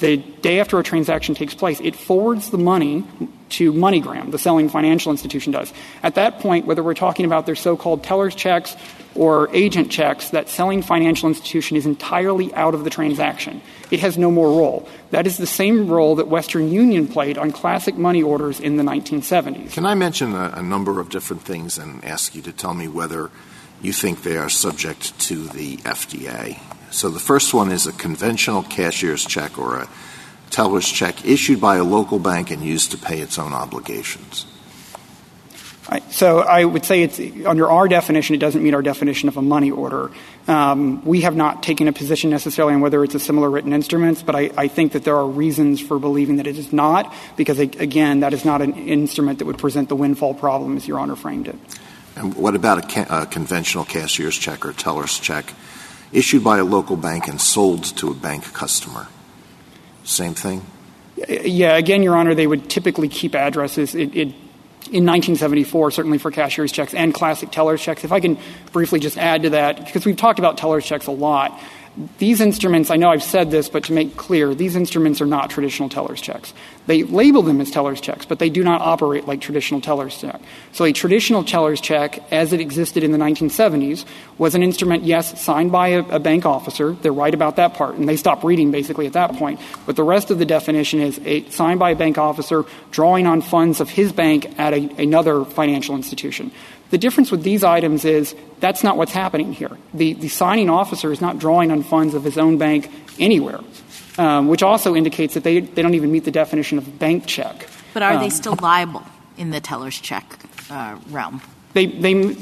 the day after a transaction takes place, it forwards the money to MoneyGram, the selling financial institution does. At that point, whether we're talking about their so-called teller's checks or agent checks, that selling financial institution is entirely out of the transaction. It has no more role. That is the same role that Western Union played on classic money orders in the 1970s. Can I mention a number of different things and ask you to tell me whether you think they are subject to the FDA? So the first one is a conventional cashier's check or a teller's check issued by a local bank and used to pay its own obligations. So I would say it's under our definition, it doesn't meet our definition of a money order. We have not taken a position necessarily on whether it's a similar written instrument, but I think that there are reasons for believing that it is not, because, again, that is not an instrument that would present the windfall problem, as Your Honor framed it. And what about a conventional cashier's check or teller's check issued by a local bank and sold to a bank customer? Same thing? Yeah, again, Your Honor, they would typically keep addresses. In 1974, certainly for cashier's checks and classic teller's checks. If I can briefly just add to that, because we've talked about teller's checks a lot. These instruments, I know I've said this, but to make clear, these instruments are not traditional teller's checks. They label them as teller's checks, but they do not operate like traditional teller's check. So a traditional teller's check, as it existed in the 1970s, was an instrument, yes, signed by a bank officer. They're right about that part, and they stop reading basically at that point. But the rest of the definition is signed by a bank officer drawing on funds of his bank at another financial institution. The difference with these items is that's not what's happening here. The signing officer is not drawing on funds of his own bank anywhere, which also indicates that they don't even meet the definition of bank check. But are they still liable in the teller's check realm?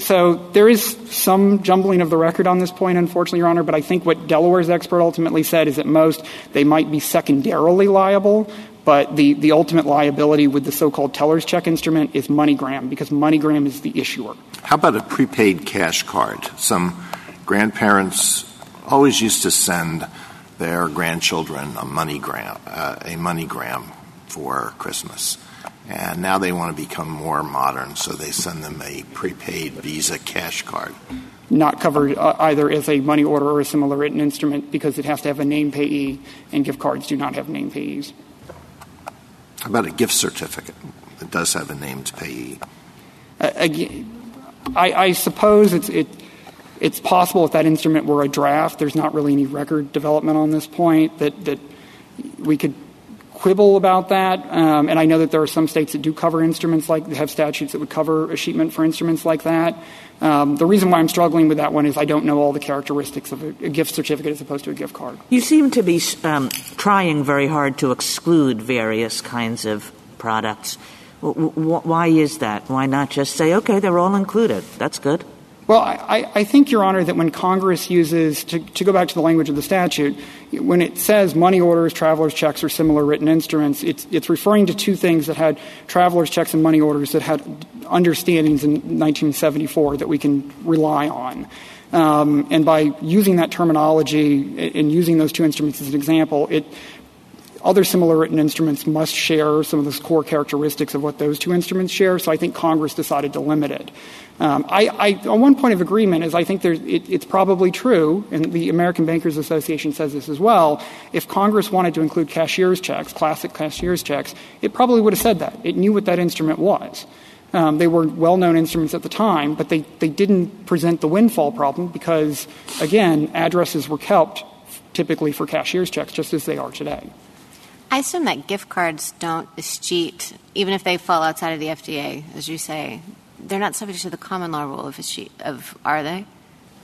So there is some jumbling of the record on this point, unfortunately, Your Honor, but I think what Delaware's expert ultimately said is at most they might be secondarily liable, but the ultimate liability with the so-called teller's check instrument is MoneyGram, because MoneyGram is the issuer. How about a prepaid cash card? Some grandparents always used to send their grandchildren a MoneyGram for Christmas. And now they want to become more modern, so they send them a prepaid Visa cash card. Not covered either as a money order or a similar written instrument, because it has to have a name payee, and gift cards do not have name payees. How about a gift certificate that does have a named payee? I suppose it's possible if that instrument were a draft. There's not really any record development on this point that we could quibble about that. And I know that there are some states that do cover instruments have statutes that would cover escheatment for instruments like that. The reason why I'm struggling with that one is I don't know all the characteristics of a gift certificate as opposed to a gift card. You seem to be trying very hard to exclude various kinds of products. Why is that? Why not just say, okay, they're all included? That's good. Well, I think, Your Honor, that when Congress uses, to go back to the language of the statute, when it says money orders, traveler's checks, or similar written instruments, it's referring to two things that had traveler's checks and money orders that had understandings in 1974 that we can rely on. And by using that terminology and using those two instruments as an example, it Other similar written instruments must share some of the core characteristics of what those two instruments share, so I think Congress decided to limit it. On one point of agreement is I think it's probably true, and the American Bankers Association says this as well, if Congress wanted to include cashier's checks, classic cashier's checks, it probably would have said that. It knew what that instrument was. They were well-known instruments at the time, but they didn't present the windfall problem because, again, addresses were kept typically for cashier's checks just as they are today. I assume that gift cards don't escheat, even if they fall outside of the FDA, as you say. They're not subject to the common law rule of escheat, are they?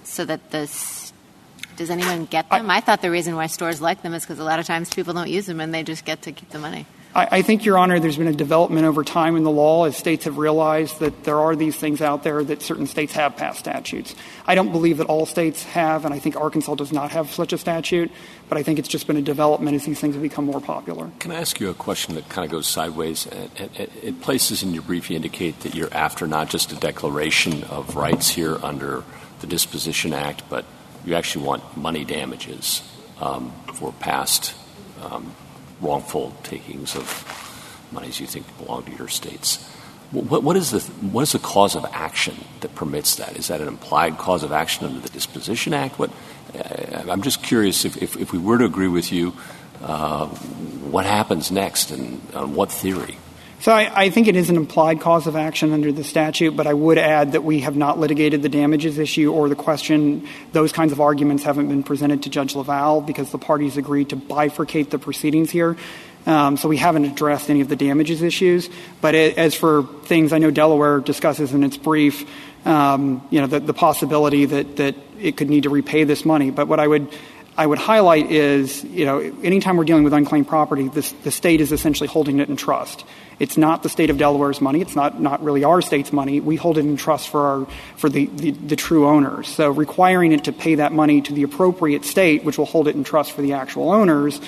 So that this – does anyone get them? I thought the reason why stores like them is because a lot of times people don't use them and they just get to keep the money. I think, Your Honor, there's been a development over time in the law as states have realized that there are these things out there that certain states have passed statutes. I don't believe that all states have, and I think Arkansas does not have such a statute, but I think it's just been a development as these things have become more popular. Can I ask you a question that kind of goes sideways? At places in your brief, you indicate that you're after not just a declaration of rights here under the Disposition Act, but you actually want money damages for past wrongful takings of monies you think belong to your states. What is the cause of action that permits that? Is that an implied cause of action under the Disposition Act? I'm just curious if we were to agree with you, what happens next and on what theory? So I think it is an implied cause of action under the statute, but I would add that we have not litigated the damages issue or the question. Those kinds of arguments haven't been presented to Judge Laval because the parties agreed to bifurcate the proceedings here. So we haven't addressed any of the damages issues. But as for things I know Delaware discusses in its brief, the possibility that it could need to repay this money. But what I would highlight is, anytime we're dealing with unclaimed property, the state is essentially holding it in trust. It's not the state of Delaware's money. It's not really our state's money. We hold it in trust for the true owners. So requiring it to pay that money to the appropriate state, which will hold it in trust for the actual owners,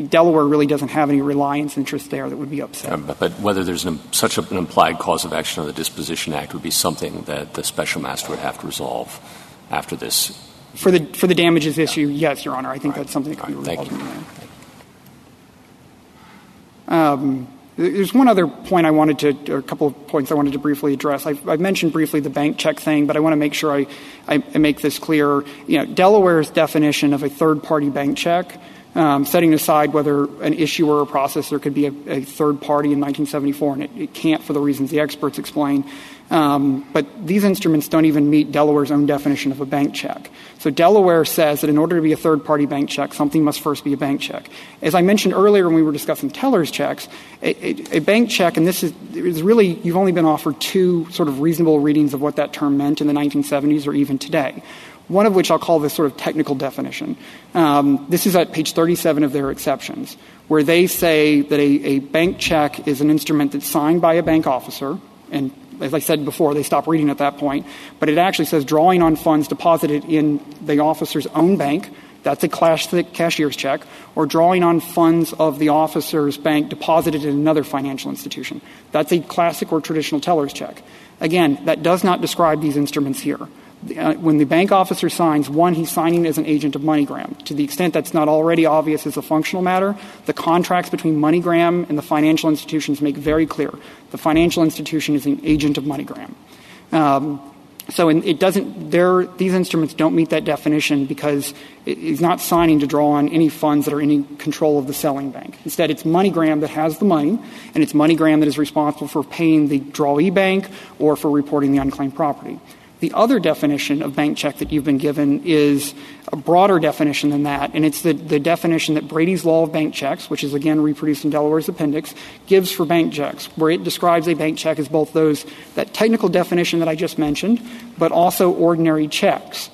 Delaware really doesn't have any reliance interest there that would be upset. But whether there's such an implied cause of action on the Disposition Act would be something that the special master would have to resolve after this. For the damages issue, yes, Your Honor. I think that's something that can be resolved. There's one other point or a couple of points I wanted to briefly address. I mentioned briefly the bank check thing, but I want to make sure I make this clear. Delaware's definition of a third-party bank check, setting aside whether an issuer or processor could be a third party in 1974, and it can't for the reasons the experts explain. But these instruments don't even meet Delaware's own definition of a bank check. So Delaware says that in order to be a third-party bank check, something must first be a bank check. As I mentioned earlier when we were discussing teller's checks, a bank check, and this is really, you've only been offered two sort of reasonable readings of what that term meant in the 1970s or even today, one of which I'll call this sort of technical definition. This is at page 37 of their exceptions, where they say that a bank check is an instrument that's signed by a bank officer, and as I said before, they stop reading at that point, but it actually says drawing on funds deposited in the officer's own bank, that's a classic cashier's check, or drawing on funds of the officer's bank deposited in another financial institution. That's a classic or traditional teller's check. Again, that does not describe these instruments here. When the bank officer signs, he's signing as an agent of MoneyGram. To the extent that's not already obvious as a functional matter, the contracts between MoneyGram and the financial institutions make very clear the financial institution is an agent of MoneyGram. These instruments don't meet that definition because it's not signing to draw on any funds that are in control of the selling bank. Instead, it's MoneyGram that has the money, and it's MoneyGram that is responsible for paying the drawee bank or for reporting the unclaimed property. The other definition of bank check that you've been given is a broader definition than that, and it's the definition that Brady's Law of Bank Checks, which is again reproduced in Delaware's appendix, gives for bank checks, where it describes a bank check as both that technical definition that I just mentioned, but also ordinary checks.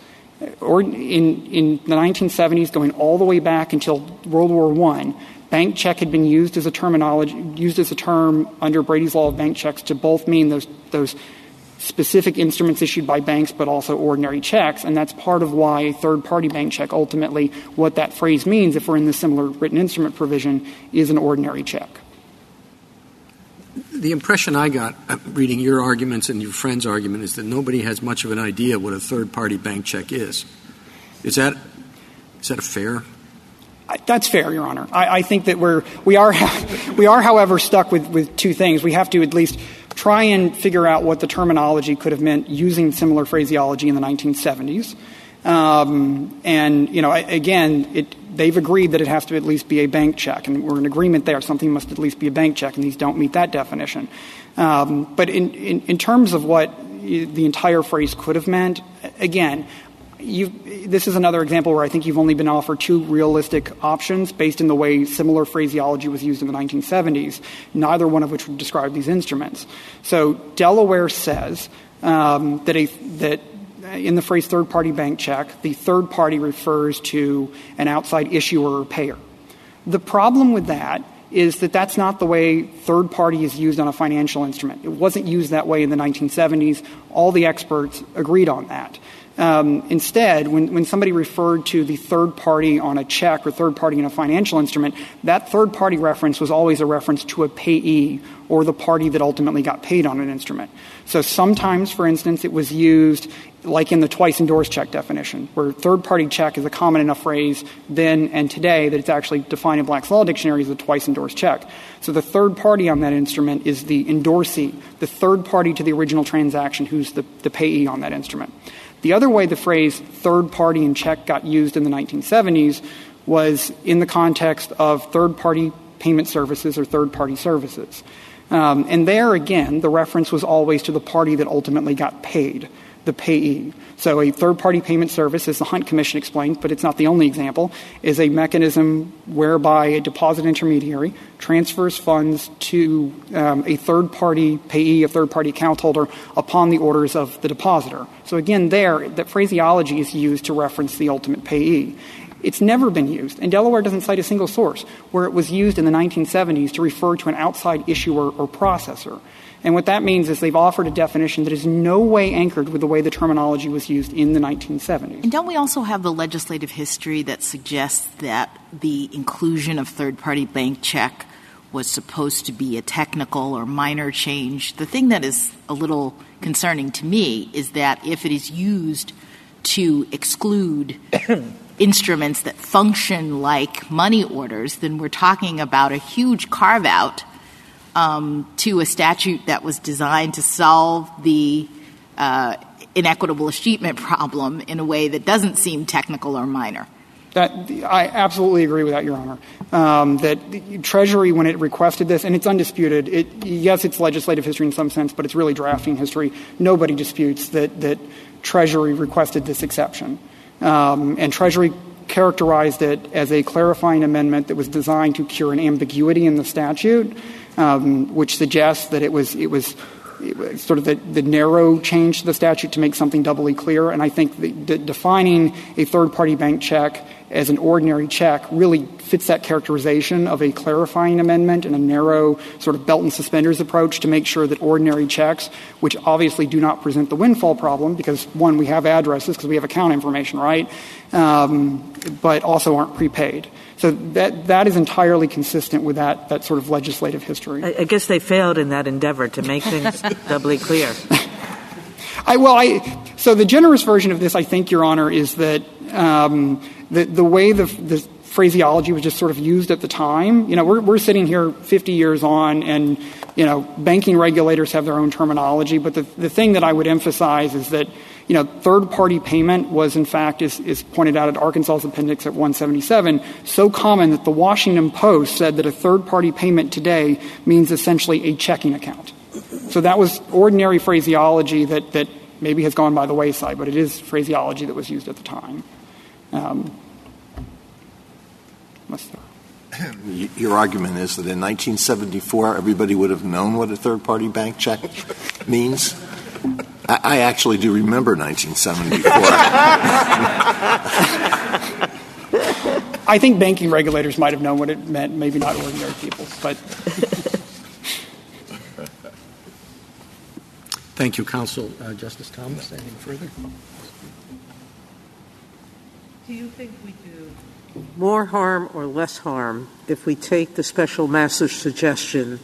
Or in the 1970s, going all the way back until World War I, bank check had been used as a terminology, used as a term under Brady's Law of Bank Checks to both mean those specific instruments issued by banks, but also ordinary checks, and that's part of why a third-party bank check, ultimately, what that phrase means, if we're in the similar written instrument provision, is an ordinary check. The impression I got reading your arguments and your friend's argument is that nobody has much of an idea what a third-party bank check is. Is that a fair That's fair, Your Honor. I think that we are, however, stuck with two things. We have to at least try and figure out what the terminology could have meant using similar phraseology in the 1970s. They've agreed that it has to at least be a bank check, and we're in agreement there. Something must at least be a bank check, and these don't meet that definition. But in terms of what the entire phrase could have meant, again, this is another example where I think you've only been offered two realistic options based in the way similar phraseology was used in the 1970s, neither one of which would describe these instruments. So Delaware says that in the phrase third-party bank check, the third party refers to an outside issuer or payer. The problem with that is that that's not the way third party is used on a financial instrument. It wasn't used that way in the 1970s. All the experts agreed on that. Instead, when somebody referred to the third party on a check or third party in a financial instrument, that third party reference was always a reference to a payee or the party that ultimately got paid on an instrument. So sometimes, for instance, it was used like in the twice-endorsed check definition, where third-party check is a common enough phrase then and today that it's actually defined in Black's Law Dictionary as a twice-endorsed check. So the third party on that instrument is the endorsee, the third party to the original transaction who's the payee on that instrument. The other way the phrase third party and check got used in the 1970s was in the context of third-party payment services or third-party services. And there, again, the reference was always to the party that ultimately got paid, the payee. So a third-party payment service, as the Hunt Commission explained, but it's not the only example, is a mechanism whereby a deposit intermediary transfers funds to a third-party payee, a third-party account holder, upon the orders of the depositor. So again, there, that phraseology is used to reference the ultimate payee. It's never been used, and Delaware doesn't cite a single source, where it was used in the 1970s to refer to an outside issuer or processor. And what that means is they've offered a definition that is no way anchored with the way the terminology was used in the 1970s. And don't we also have the legislative history that suggests that the inclusion of third-party bank check was supposed to be a technical or minor change? The thing that is a little concerning to me is that if it is used to exclude instruments that function like money orders, then we're talking about a huge carve-out to a statute that was designed to solve the inequitable achievement problem in a way that doesn't seem technical or minor. I absolutely agree with that, Your Honor, that Treasury, when it requested this, and it's undisputed, it's legislative history in some sense, but it's really drafting history. Nobody disputes that Treasury requested this exception. And Treasury characterized it as a clarifying amendment that was designed to cure an ambiguity in the statute, which suggests that it was sort of the narrow change to the statute to make something doubly clear. And I think defining a third-party bank check as an ordinary check really fits that characterization of a clarifying amendment and a narrow sort of belt and suspenders approach to make sure that ordinary checks, which obviously do not present the windfall problem because, one, we have addresses because we have account information, right, but also aren't prepaid. So that is entirely consistent with that sort of legislative history. I guess they failed in that endeavor to make things doubly clear. So the generous version of this, I think, Your Honor, is that the way the phraseology was just sort of used at the time. You know, we're sitting here 50 years on, and you know, banking regulators have their own terminology. But the thing that I would emphasize is that, you know, third-party payment was, in fact, is pointed out at Arkansas's appendix at 177, so common that the Washington Post said that a third-party payment today means essentially a checking account. So that was ordinary phraseology that maybe has gone by the wayside, but it is phraseology that was used at the time. Your argument is that in 1974, everybody would have known what a third-party bank check means? I actually do remember 1974. I think banking regulators might have known what it meant, maybe not ordinary people. But thank you, counsel. Justice Thomas, anything further? Do you think we do more harm or less harm if we take the special master's suggestion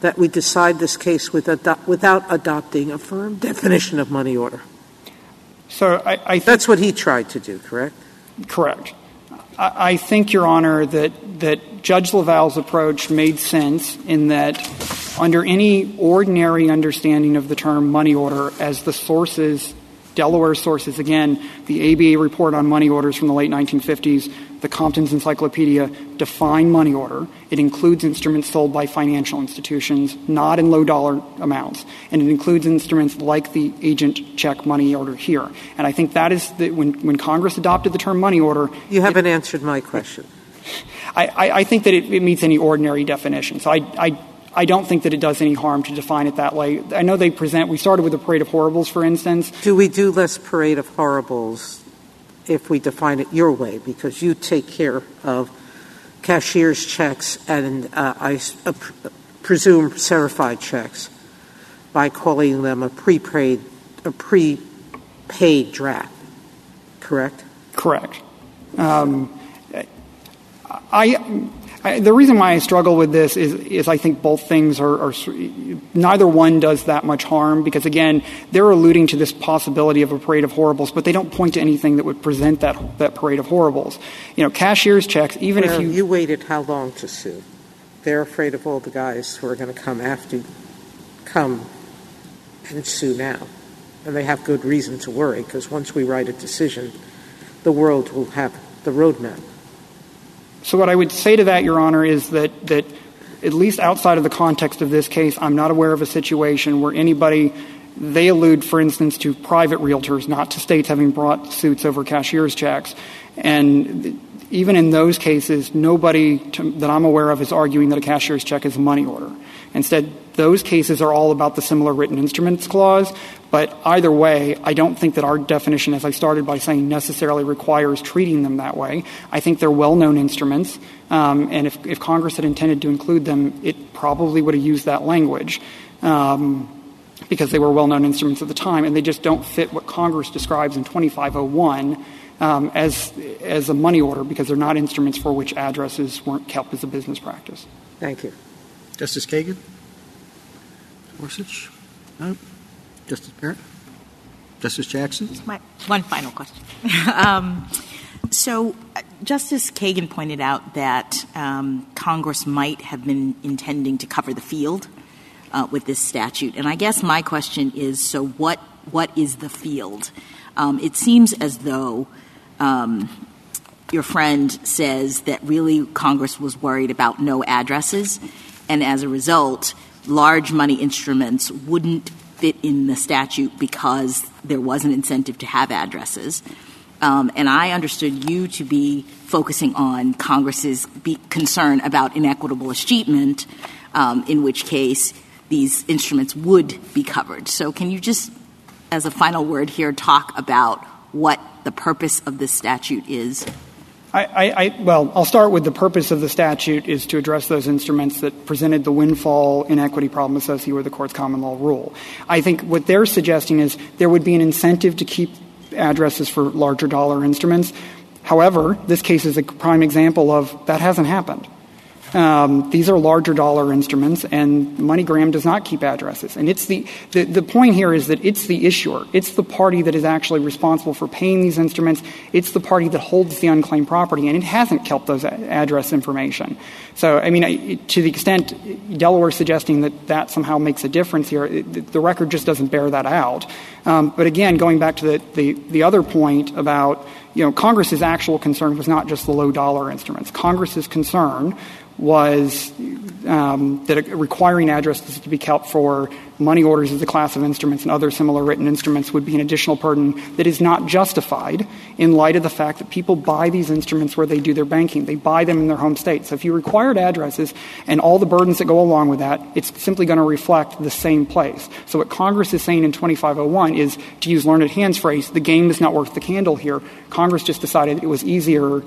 that we decide this case without adopting a firm definition of money order? So that's what he tried to do, correct? Correct. I think, Your Honor, that Judge LaValle's approach made sense in that under any ordinary understanding of the term money order, as the sources, Delaware sources, again, the ABA report on money orders from the late 1950s, the Compton's Encyclopedia, define money order. It includes instruments sold by financial institutions, not in low-dollar amounts. And it includes instruments like the agent check money order here. And I think that is when Congress adopted the term money order... You haven't answered my question. I think that it meets any ordinary definition. So I don't think that it does any harm to define it that way. I know they present — we started with a parade of horribles, for instance. Do we do less parade of horribles if we define it your way? Because you take care of cashier's checks and I presume certified checks by calling them a prepaid draft, correct? Correct. The reason why I struggle with this is I think both things are – neither one does that much harm because, again, they're alluding to this possibility of a parade of horribles, but they don't point to anything that would present that parade of horribles. You know, cashier's checks, even if you – You waited how long to sue? They're afraid of all the guys who are going to come after you, come and sue now. And they have good reason to worry because once we write a decision, the world will have the roadmap. So what I would say to that, Your Honor, is that at least outside of the context of this case, I'm not aware of a situation where anybody – they allude, for instance, to private realtors, not to states having brought suits over cashier's checks. And even in those cases, nobody that I'm aware of is arguing that a cashier's check is a money order. Instead, those cases are all about the similar written instruments clause. But either way, I don't think that our definition, as I started by saying, necessarily requires treating them that way. I think they're well-known instruments, and if Congress had intended to include them, it probably would have used that language because they were well-known instruments at the time, and they just don't fit what Congress describes in 2501 as a money order because they're not instruments for which addresses weren't kept as a business practice. Thank you. Justice Kagan? Gorsuch? No? Justice Barrett? Justice Jackson? One final question. So Justice Kagan pointed out that Congress might have been intending to cover the field with this statute. And I guess my question is, so what is the field? It seems as though your friend says that really Congress was worried about no addresses, and as a result, large money instruments wouldn't fit in the statute because there was an incentive to have addresses. And I understood you to be focusing on Congress's concern about inequitable escheatment, in which case these instruments would be covered. So can you just, as a final word here, talk about what the purpose of this statute is? I'll start with the purpose of the statute is to address those instruments that presented the windfall inequity problem associated with the Court's common law rule. I think what they're suggesting is there would be an incentive to keep addresses for larger dollar instruments. However, this case is a prime example of that hasn't happened. These are larger dollar instruments, and MoneyGram does not keep addresses. And it's the point here is that it's the issuer. It's the party that is actually responsible for paying these instruments. It's the party that holds the unclaimed property, and it hasn't kept those address information. So, I mean, to the extent Delaware suggesting that somehow makes a difference here, the record just doesn't bear that out. But again, going back to the other point about, you know, Congress's actual concern was not just the low dollar instruments. Congress's concern was that requiring addresses to be kept for money orders as a class of instruments and other similar written instruments would be an additional burden that is not justified in light of the fact that people buy these instruments where they do their banking. They buy them in their home state. So if you required addresses and all the burdens that go along with that, it's simply going to reflect the same place. So what Congress is saying in 2501 is, to use Learned Hand's phrase, the game is not worth the candle here. Congress just decided it was easier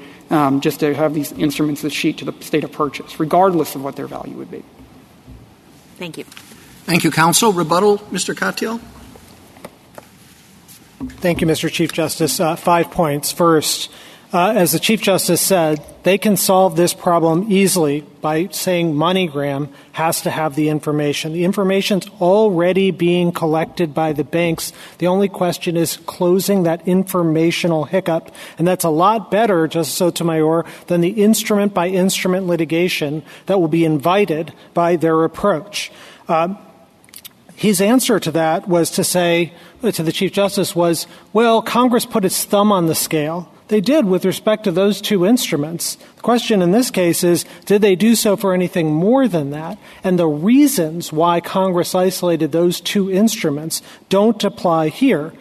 just to have these instruments escheat to the state of purchase, regardless of what their value would be. Thank you. Thank you, counsel. Rebuttal, Mr. Cattell. Thank you, Mr. Chief Justice. 5 points. First, As the Chief Justice said, they can solve this problem easily by saying MoneyGram has to have the information. The information's already being collected by the banks. The only question is closing that informational hiccup. And that's a lot better, Justice Sotomayor, than the instrument-by-instrument litigation that will be invited by their approach. His answer to that was to say, to the Chief Justice, was, well, Congress put its thumb on the scale. They did with respect to those two instruments. The question in this case is, did they do so for anything more than that? And the reasons why Congress isolated those two instruments don't apply here.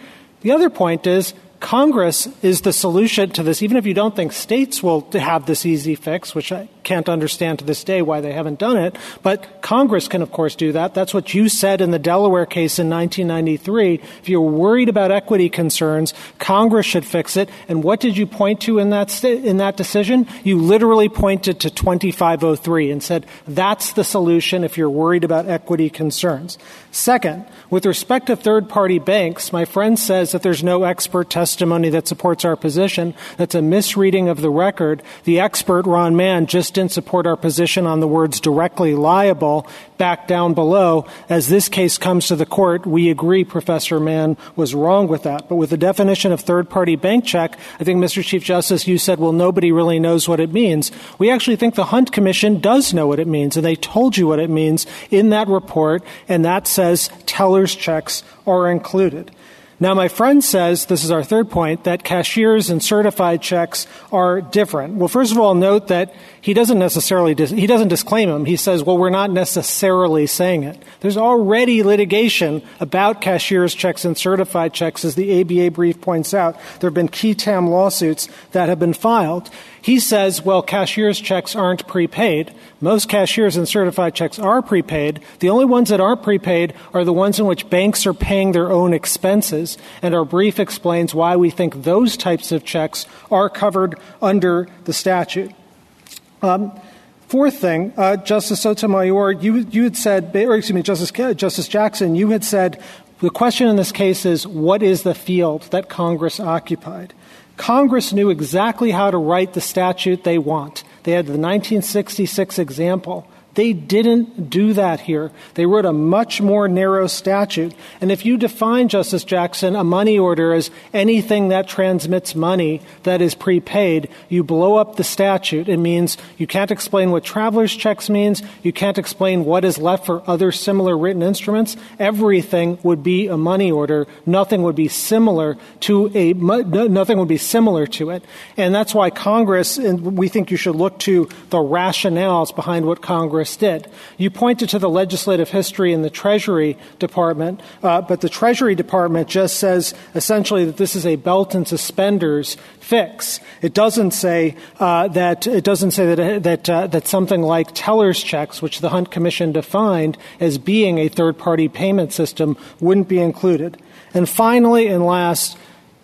The other point is, Congress is the solution to this, even if you don't think states will have this easy fix, which I can't understand to this day why they haven't done it, but Congress can, of course, do that. That's what you said in the Delaware case in 1993. If you're worried about equity concerns, Congress should fix it. And what did you point to in that decision? You literally pointed to 2503 and said, that's the solution if you're worried about equity concerns. Second, with respect to third-party banks, my friend says that there's no expert testimony that supports our position. That's a misreading of the record. The expert, Ron Mann, just didn't support our position on the words directly liable back down below. As this case comes to the court, we agree Professor Mann was wrong with that. But with the definition of third-party bank check, I think, Mr. Chief Justice, you said, well, nobody really knows what it means. We actually think the Hunt Commission does know what it means, and they told you what it means in that report, and that says teller's checks are included. Now, my friend says, this is our third point, that cashiers and certified checks are different. Well, first of all, note that he doesn't necessarily disclaim them. He says, well, we're not necessarily saying it. There's already litigation about cashiers' checks and certified checks, as the ABA brief points out. There have been key tam lawsuits that have been filed. He says, well, cashiers' checks aren't prepaid. Most cashiers and certified checks are prepaid. The only ones that aren't prepaid are the ones in which banks are paying their own expenses, and our brief explains why we think those types of checks are covered under the statute. Fourth thing, Justice Sotomayor, you had said, or excuse me, Justice Jackson, you had said, the question in this case is, what is the field that Congress occupied? Congress knew exactly how to write the statute they want. They had the 1966 example. They didn't do that here. They wrote a much more narrow statute. And if you define, Justice Jackson, a money order as anything that transmits money that is prepaid, you blow up the statute. It means you can't explain what traveler's checks means. You can't explain what is left for other similar written instruments. Everything would be a money order. Nothing would be similar to it. And that's why Congress, and we think you should look to the rationales behind what Congress did. You pointed to the legislative history in the Treasury Department, but the Treasury Department just says essentially that this is a belt and suspenders fix. It doesn't say that something like teller's checks, which the Hunt Commission defined as being a third-party payment system, wouldn't be included. And finally and last,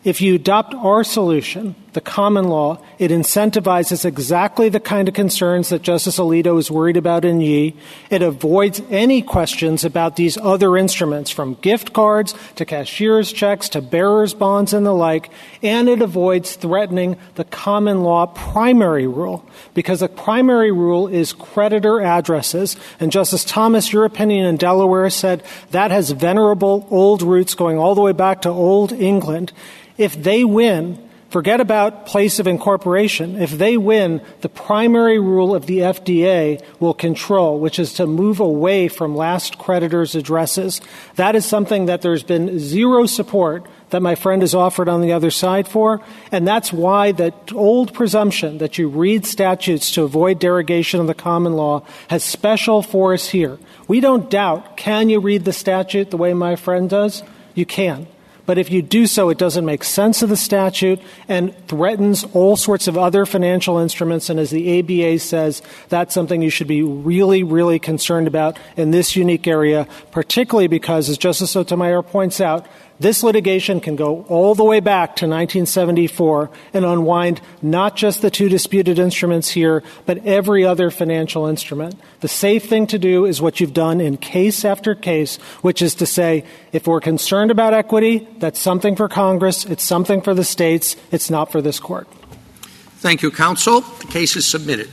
if you adopt our solution, the common law, it incentivizes exactly the kind of concerns that Justice Alito is worried about in Yee. It avoids any questions about these other instruments, from gift cards to cashier's checks to bearer's bonds and the like, and it avoids threatening the common law primary rule, because the primary rule is creditor addresses. And Justice Thomas, your opinion in Delaware said that has venerable old roots going all the way back to Old England. If they win, forget about place of incorporation. If they win, the primary rule of the FDA will control, which is to move away from last creditors' addresses. That is something that there's been zero support that my friend has offered on the other side for, and that's why that old presumption that you read statutes to avoid derogation of the common law has special force here. We don't doubt, can you read the statute the way my friend does? You can. But if you do so, it doesn't make sense of the statute and threatens all sorts of other financial instruments. And as the ABA says, that's something you should be really, really concerned about in this unique area, particularly because, as Justice Sotomayor points out, this litigation can go all the way back to 1974 and unwind not just the two disputed instruments here, but every other financial instrument. The safe thing to do is what you've done in case after case, which is to say, if we're concerned about equity, that's something for Congress, it's something for the states, it's not for this court. Thank you, counsel. The case is submitted.